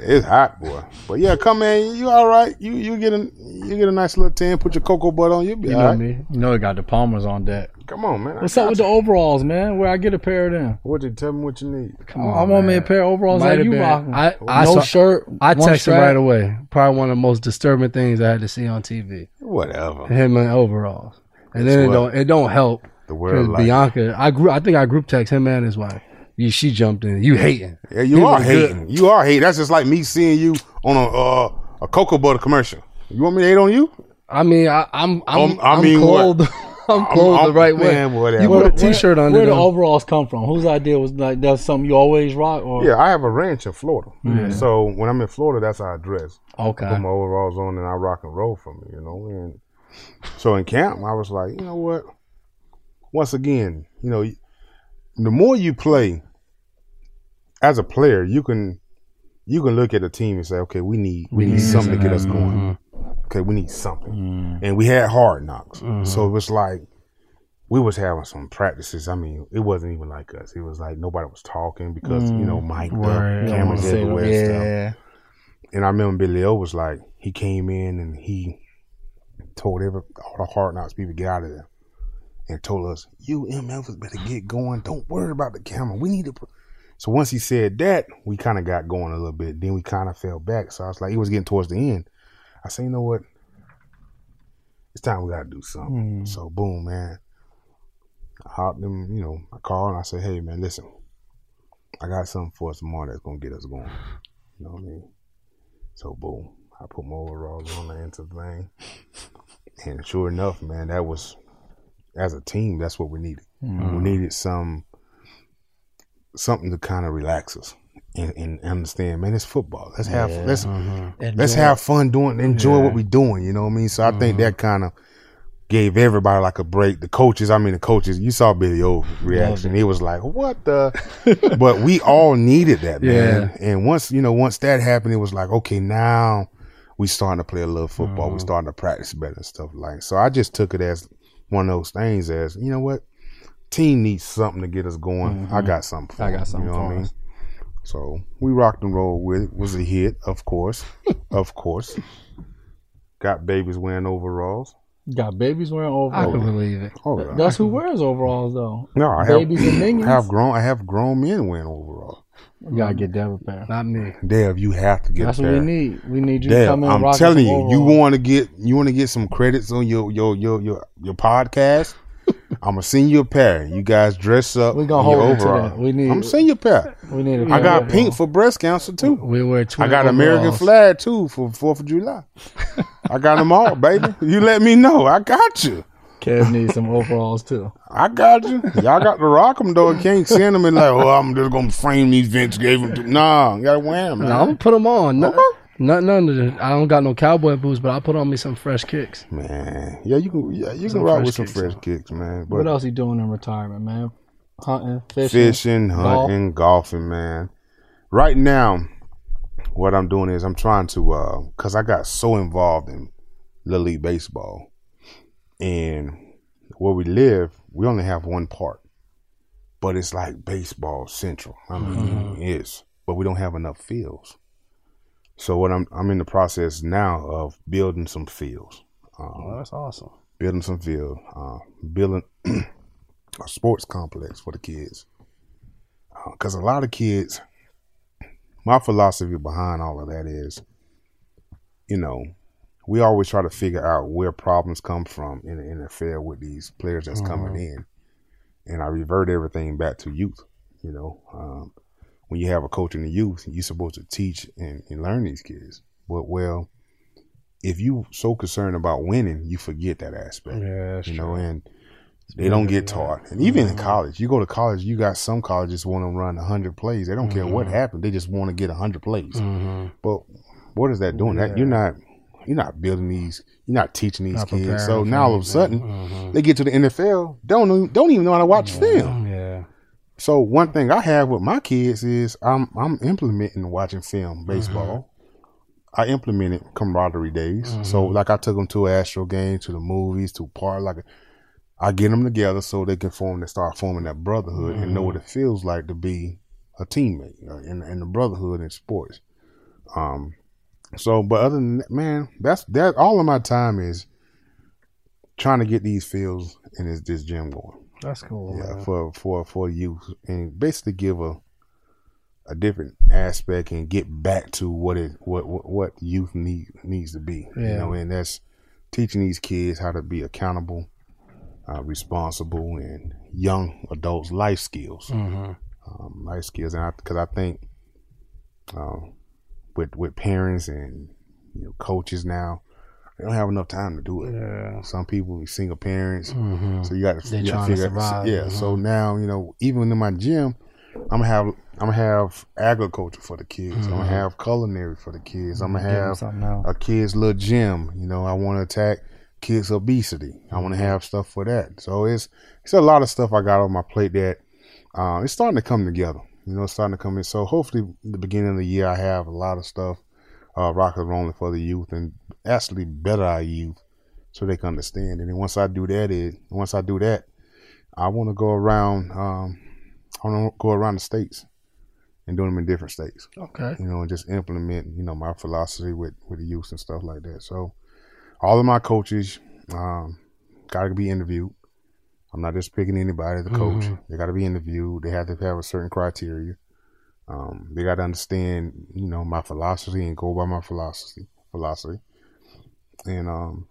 It's hot, boy. But yeah, come in. You all right. You you get a you get a nice little tan, put your cocoa butter on, you'll be you all right. Me. You know it got the Palmers on deck. Come on, man. What's up with you. The overalls, man? Where I get a pair of them. What you tell me what you need? Come on. I want me a pair of overalls like you rocking. I, I no saw, shirt. I texted right away. Probably one of the most disturbing things I had to see on T V. Whatever. Him in overalls. And then it don't, it don't help because Bianca, I grew, I think I group text him and his wife. You, she jumped in. You hating? Yeah, you he are hating. Good. You are hating. That's just like me seeing you on a uh, a cocoa butter commercial. You want me to hate on you? I mean, I, I'm I'm um, I I'm mean, cold. I'm cold I'm, the right man, way. Whatever. You put a T-shirt on. Where, where the overalls come from? Whose idea was like that's something you always rock? Or yeah, I have a ranch in Florida. Yeah. So when I'm in Florida, that's how I dress. Okay. I put my overalls on and I rock and roll from it. You know and. So in camp, I was like, you know what? Once again, you know, the more you play as a player, you can you can look at a team and say, okay, we need we, we need something to get us going. Mm-hmm. Okay, we need something, mm-hmm. and we had hard knocks, mm-hmm. so it was like we was having some practices. I mean, it wasn't even like us. It was like nobody was talking because mm-hmm. you know, mic right. up, cameras everywhere, yeah. stuff. And I remember Billy O was like, he came in and he. Told every all the hard knocks people get out of there, and told us you M Fs better get going. Don't worry about the camera. We need to. Put... So once he said that, we kind of got going a little bit. Then we kind of fell back. So I was like, it was getting towards the end. I said, you know what? It's time we gotta do something. Mm. So boom, man. I hopped them. You know, I called and I said, hey, man, listen, I got something for us tomorrow that's gonna get us going. You know what I mean? So boom. I put my overalls on the end of the thing. And sure enough, man, that was as a team, that's what we needed. Mm-hmm. We needed some something to kind of relax us and, and understand, man, it's football. Let's have yeah. let's mm-hmm. let's have fun doing, enjoy yeah. what we're doing. You know what I mean? So I mm-hmm. think that kind of gave everybody like a break. The coaches, I mean, the coaches, you saw Billy O's reaction. It was like, what the? But we all needed that, man. Yeah. And once, you know, once that happened, it was like, okay, now we starting to play a little football. Mm-hmm. We starting to practice better and stuff like. So I just took it as one of those things as, you know what? Team needs something to get us going. Mm-hmm. I got something for I got something you know for what I mean? So we rocked and rolled with it. It was a hit, of course. of course. Got babies wearing overalls. Got babies wearing overalls. I can believe it. Oh, yeah. That's who wears overalls, though. No, I have babies and minions. I have grown. I have grown men wearing overalls. You gotta get Dev a pair. Not me. Dev, you have to get. That's a pair. What we need. We need you Dev, to come in. I'm rock telling you, overalls. you want to get. You want to get some credits on your your your your, your podcast. I'm gonna send you a pair. You guys dress up. We gonna hold your overall. We need. I'm gonna send you a pair. We need. A pair. I got pink for breast cancer too. We wear. I got American overalls. Flag too for Fourth of July. I got them all, baby. You let me know. I got you. Kev needs some overalls too. I got you. Y'all got to rock them though. Can't send them and like, oh, I'm just gonna frame these. Vince gave them. To nah, you gotta wear them. Nah, I'm gonna put them on. No. Okay. Nothing under the, I don't got no cowboy boots, but I put on me some fresh kicks. Man, yeah, you can, yeah, you some can rock with some kicks, fresh man. kicks, man. But what else he doing in retirement, man? Hunting, fishing, fishing, hunting, golf. golfing, man. Right now, what I'm doing is I'm trying to, uh, cause I got so involved in Little League baseball, and where we live, we only have one park, but it's like baseball central. I mean, mm-hmm. it's but we don't have enough fields. So what I'm I'm in the process now of building some fields. Um, oh, that's awesome. Building some field, uh, building a sports complex for the kids. Because uh, a lot of kids, my philosophy behind all of that is, you know, we always try to figure out where problems come from and interfere with these players that's mm-hmm. coming in. And I revert everything back to youth, you know. Um, When you have a coach in the youth, you're supposed to teach and, and learn these kids. But, well, if you so concerned about winning, you forget that aspect. Yeah, that's you true. know, and it's they don't get taught. And even mm-hmm. in college, you go to college, you got some colleges want to run one hundred plays. They don't mm-hmm. care what happened. They just want to get one hundred plays. Mm-hmm. But what is that doing? Yeah. That you're not you're not building these, you're not teaching these not kids. So now all of a sudden, mm-hmm. they get to the N F L, don't, don't even know how to watch mm-hmm. film. Yeah. So one thing I have with my kids is I'm I'm implementing watching film baseball. Mm-hmm. I implemented camaraderie days. Mm-hmm. So like I took them to an Astro game, to the movies, to park. Like I get them together so they can form, they start forming that brotherhood mm-hmm. and know what it feels like to be a teammate in in the brotherhood in sports. Um. So, but other than that, man, that's that. All of my time is trying to get these fields and this, this gym going. That's cool. Yeah, man. for for for youth, and basically give a a different aspect and get back to what it what what, what youth need, needs to be. Yeah. You know, and that's teaching these kids how to be accountable, uh, responsible, and young adults life skills, mm-hmm. um, life skills. And because I, I think um, with with parents and you know coaches now. They don't have enough time to do it. Yeah. Some people be single parents, mm-hmm. so you got to figure out. Yeah. Mm-hmm. So now you know, even in my gym, I'm gonna have I'm gonna have agriculture for the kids. Mm-hmm. I'm gonna have culinary for the kids. I'm gonna have a kids little gym. You know, I want to attack kids obesity. I want to have stuff for that. So it's it's a lot of stuff I got on my plate that uh, it's starting to come together. You know, it's starting to come in. So hopefully, the beginning of the year, I have a lot of stuff. Uh, rock and rolling for the youth and actually better our youth so they can understand. And then once I do that, it once I do that, I want to go around. Um, I want to go around the states and do them in different states. Okay, you know, and just implement you know my philosophy with with the youth and stuff like that. So all of my coaches um, got to be interviewed. I'm not just picking anybody as a coach. Mm-hmm. They got to be interviewed. They have to have a certain criteria. Um, they got to understand, you know, my philosophy and go by my philosophy, philosophy, and um,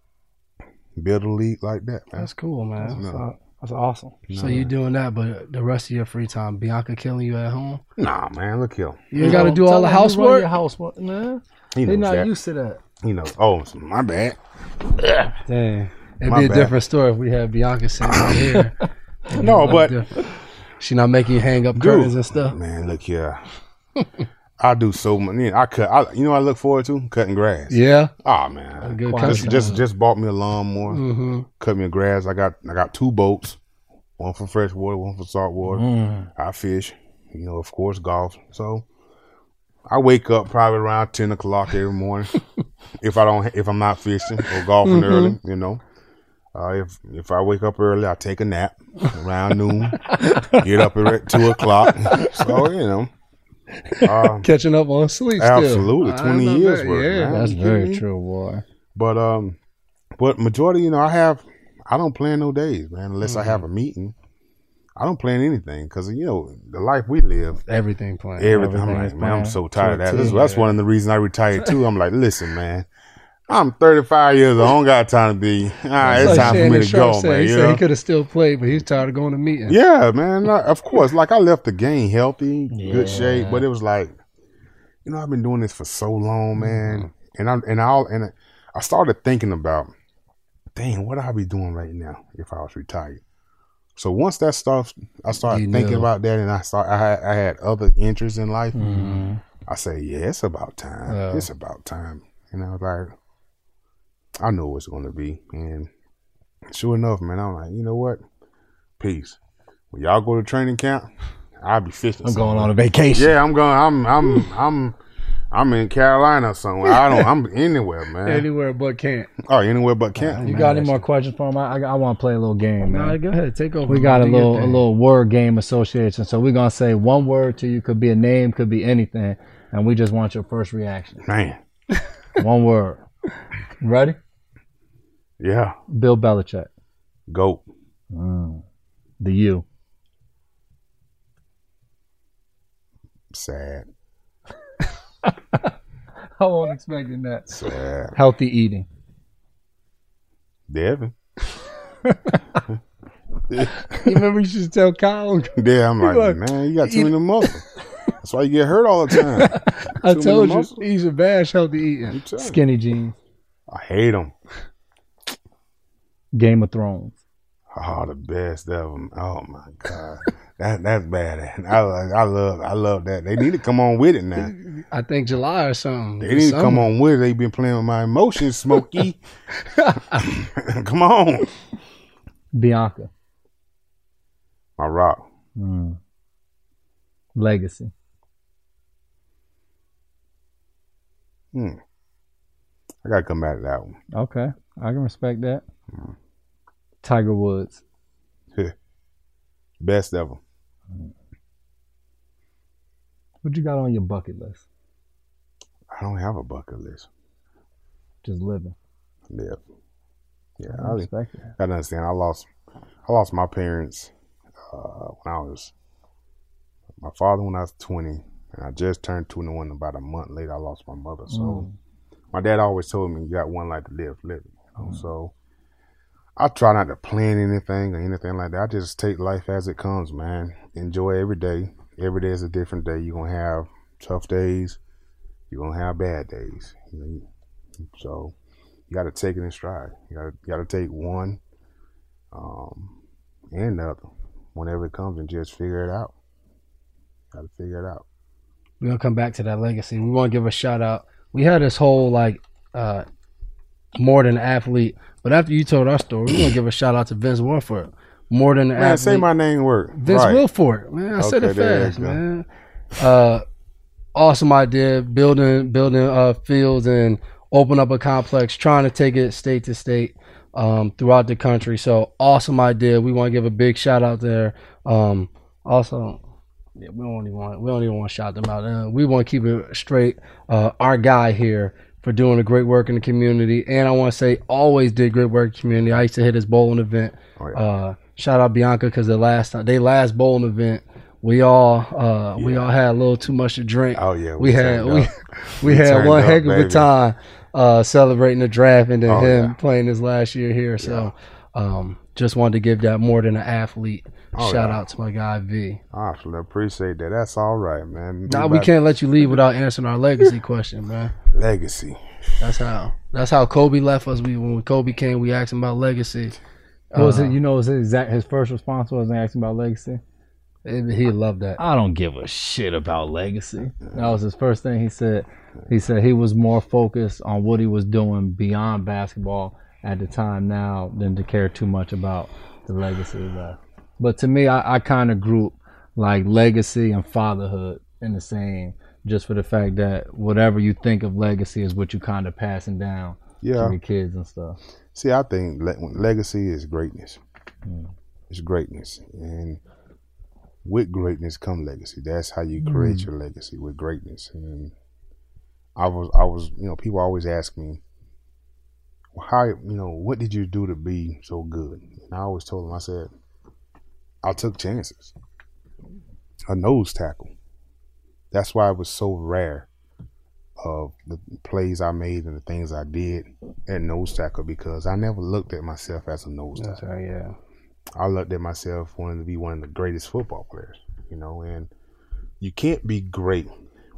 build a league like that. Man. That's cool, man. That's, that's, a, that's awesome. No, so you doing that, but the rest of your free time, Bianca killing you at home? Nah, man, look here. You, you got to do all the housework. Your housework, man. They're not that. used to that. You know. Oh, my bad. Dang. It'd be a bad. different story if we had Bianca sitting out here. No, but different. She not making you hang up curtains and stuff. Man, look here. I do so many. I cut. I, you know what I look forward to? Cutting grass. Yeah. Oh, man. Good just, just just bought me a lawnmower. Mm-hmm. Cut me a grass. I got I got two boats. One for fresh water. One for salt water. Mm. I fish. You know, of course, golf. So I wake up probably around ten o'clock every morning. if I don't, if I'm not fishing or golfing mm-hmm. early, you know. Uh, if if I wake up early, I take a nap around noon. Get up at two o'clock. So you know. Um, catching up on sleep absolutely still. twenty years that. worth yeah, that's very me. true boy but um but majority you know I have I don't plan no days man unless mm-hmm. I have a meeting. I don't plan anything because you know the life we live everything planned everything, everything I'm, like, man, I'm so tired of that. That's, that's one of the reasons I retired too. I'm like, listen man, I'm thirty-five years old. I don't got time to be. All right, it's like time Shannon for me to Sharp go, said, man. He you said know? He could have still played, but he's tired of going to meetings. Yeah, man. I, of course. Like, I left the game healthy, yeah. good shape, but it was like, you know, I've been doing this for so long, man. Mm-hmm. And I and I and I started thinking about, dang, what I be doing right now if I was retired? So once that stuff, I started you thinking know. about that, and I start, I had, I had other interests in life. Mm-hmm. I said, yeah, it's about time. Yeah. It's about time. And I was like, I know what it's going to be. And sure enough, man, I'm like, you know what? Peace. When y'all go to training camp, I'll be fishing. I'm somewhere. going on a vacation. Yeah, I'm going. I'm I'm I'm I'm in Carolina somewhere. I don't. I'm anywhere, man. Anywhere but camp. Oh, anywhere but camp. Right, you man, got any more questions for him? I, I, I want to play a little game, man. Right, go ahead, take over. We got a little a little word game association. So we're gonna say one word to you. Could be a name. Could be anything. And we just want your first reaction. Man. One word. Ready? Yeah. Bill Belichick. Goat. Mm. The U. Sad. I wasn't expecting that. Sad. Healthy eating. Devin. You remember you should tell Kyle. Yeah, I'm like, like, man, you got too many muscles. That's why you get hurt all the time. I told you, muscles. He's a bash healthy eating. Skinny jeans. I hate him. Game of Thrones. Oh, the best of them. Oh my God, that that's bad. I I love I love that. They need to come on with it now. I think July or something. They need to come on with it. They've been playing with my emotions, Smokey. Come on, Bianca. My rock. Mm. Legacy. Hmm. I gotta come back to that one. Okay, I can respect that. Mm. Tiger Woods. Best ever. What you got on your bucket list? I don't have a bucket list. Just living. Live. Yeah, I, I respect that. I understand. I lost. I lost my parents uh, when I was. My father when I was twenty, and I just turned twenty-one. About a month later, I lost my mother. So. Mm. My dad always told me, you got one life to live, live it. You know? Mm. So I try not to plan anything or anything like that. I just take life as it comes, man. Enjoy every day. Every day is a different day. You're going to have tough days. You're going to have bad days. You know? So you got to take it in stride. You got you got to take one um, and the other whenever it comes and just figure it out. Got to figure it out. We're going to come back to that legacy. We want to give a shout out. We had this whole, like, uh, more than an athlete. But after you told our story, we're going to give a shout-out to Vince Wilfork. More than an man, athlete. Man, say my name word. Vince right. Wilfork. Man, I okay, said it fast, man. Uh, awesome idea, building building uh, fields and open up a complex, trying to take it state to state um, throughout the country. So, awesome idea. We want to give a big shout-out there. Um, also... Yeah, we don't even want we don't even want to shout them out. Uh, we want to keep it straight. Uh, our guy here for doing a great work in the community, and I want to say always did great work in the community. I used to hit his bowling event. Oh, yeah. uh, shout out Bianca because the last time they last bowling event, we all uh, yeah. we all had a little too much to drink. Oh yeah, we, we had we, we we had one up, heck of baby. a time uh, celebrating the draft and then oh, him yeah. playing his last year here. Yeah. So um, just wanted to give that more than an athlete. Oh, Shout yeah. out to my guy V. I appreciate that. That's all right, man. Nah, we can't let you leave without answering our legacy question, man. Legacy. That's how. That's how Kobe left us. We when Kobe came, we asked him about legacy. What was uh, it? You know, was it exact? His first response was asking about legacy. It, he loved that. I don't give a shit about legacy. That was his first thing he said. He said he was more focused on what he was doing beyond basketball at the time now than to care too much about the legacy left. But to me, I, I kind of group like legacy and fatherhood in the same, just for the fact that whatever you think of legacy is what you kind of passing down yeah. to your kids and stuff. See, I think le- legacy is greatness. Mm. It's greatness. And with greatness comes legacy. That's how you create mm. your legacy, with greatness. And I was, I was, you know, people always ask me, how, you know, what did you do to be so good? And I always told them, I said, I took chances. A nose tackle. That's why it was so rare of the plays I made and the things I did at nose tackle, because I never looked at myself as a nose tackle. That's right, yeah. I looked at myself wanting to be one of the greatest football players, you know, and you can't be great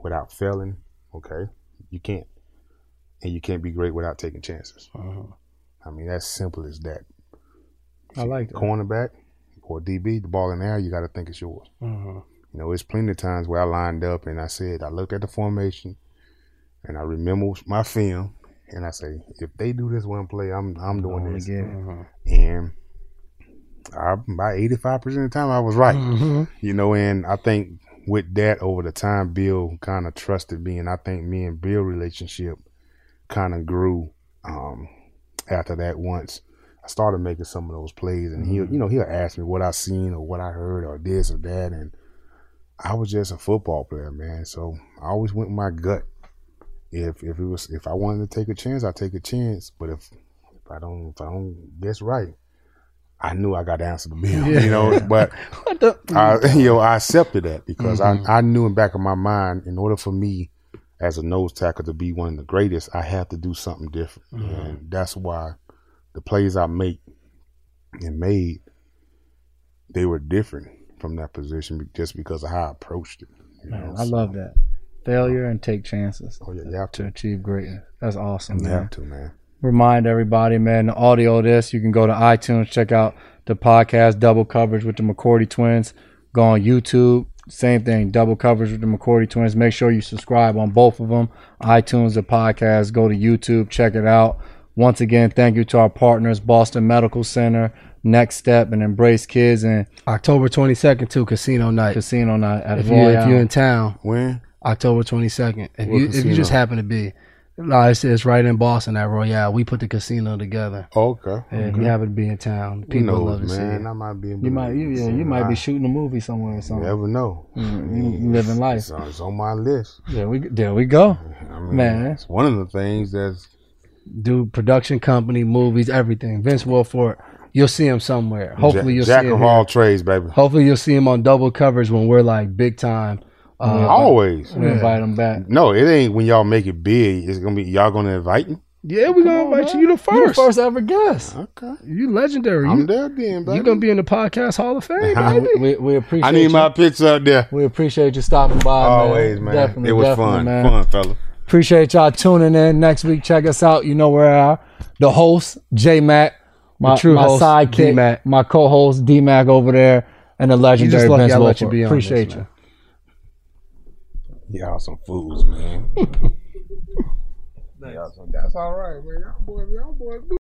without failing, okay? You can't. And you can't be great without taking chances. Uh-huh. I mean, that's simple as that. I like that. Cornerback or D B, the ball in the air, you got to think it's yours. Uh-huh. You know, there's plenty of times where I lined up and I said, I looked at the formation and I remember my film and I say, if they do this one play, I'm I'm doing this. Uh-huh. And I, by eighty-five percent of the time, I was right. Mm-hmm. You know, and I think with that over the time, Bill kind of trusted me, and I think me and Bill's relationship kind of grew um, after that. Once I started making some of those plays, and he'll, you know, he'll ask me what I seen or what I heard or this or that, and I was just a football player, man. So I always went with my gut. If if it was if I wanted to take a chance, I take a chance. But if if I don't if I don't guess right, I knew I got to answer the bill, yeah. you know, but I, you know, I accepted that because mm-hmm. I, I knew in the back of my mind, in order for me as a nose tackle to be one of the greatest, I have to do something different. Mm-hmm. And that's why the plays I make and made, they were different from that position just because of how I approached it. Man, I so, love that. Failure and take chances oh, yeah, you have to. to achieve greatness. That's awesome, you man. You have to, man. Remind everybody, man, the audio of this, you can go to iTunes, check out the podcast, Double Coverage with the McCourty Twins. Go on YouTube, same thing, Double Coverage with the McCourty Twins. Make sure you subscribe on both of them, iTunes, the podcast. Go to YouTube, check it out. Once again, thank you to our partners, Boston Medical Center, Next Step, and Embrace Kids. And October twenty-second, too, casino night. Casino night at if Royale. You, if you're in town. When? October twenty-second. If you, if you just happen to be. No, it's, it's right in Boston at Royale. We put the casino together. Okay. And okay. we happen to be in town. People knows, love to man. see it. Man, I might be in you might, you, yeah, you might be shooting a movie somewhere or something. You never know. Mm-hmm. You, you living life. It's, it's on my list. Yeah, we there we go. I mean, man. It's one of the things that's... Do production company, movies, everything. Vince Wilfork, you'll see him somewhere. Hopefully Jack, you'll Jack see him. Jack of all trades, baby. Hopefully you'll see him on Double Coverage when we're like big time. Uh, Always. We invite them back. No, it ain't when y'all make it big. It's gonna be y'all gonna invite him. Yeah, we gonna invite you. You the first. You the first ever guest. Okay. You legendary. I'm you, there then, baby. You gonna be in the podcast Hall of Fame, baby. we, we appreciate. I need you. My picture up there. We appreciate you stopping by. Always, man. man. Definitely, it was fun, man. fun, fella. Appreciate y'all tuning in. Next week, check us out. You know where I. The host, J Mac, my, my true my host, sidekick, D-Mac. My co-host, D Mac over there, and the legendary Vince Wilfork. Appreciate this, you. Y'all some fools, man. Y'all some, that's all right, man. Y'all boys, y'all boys do.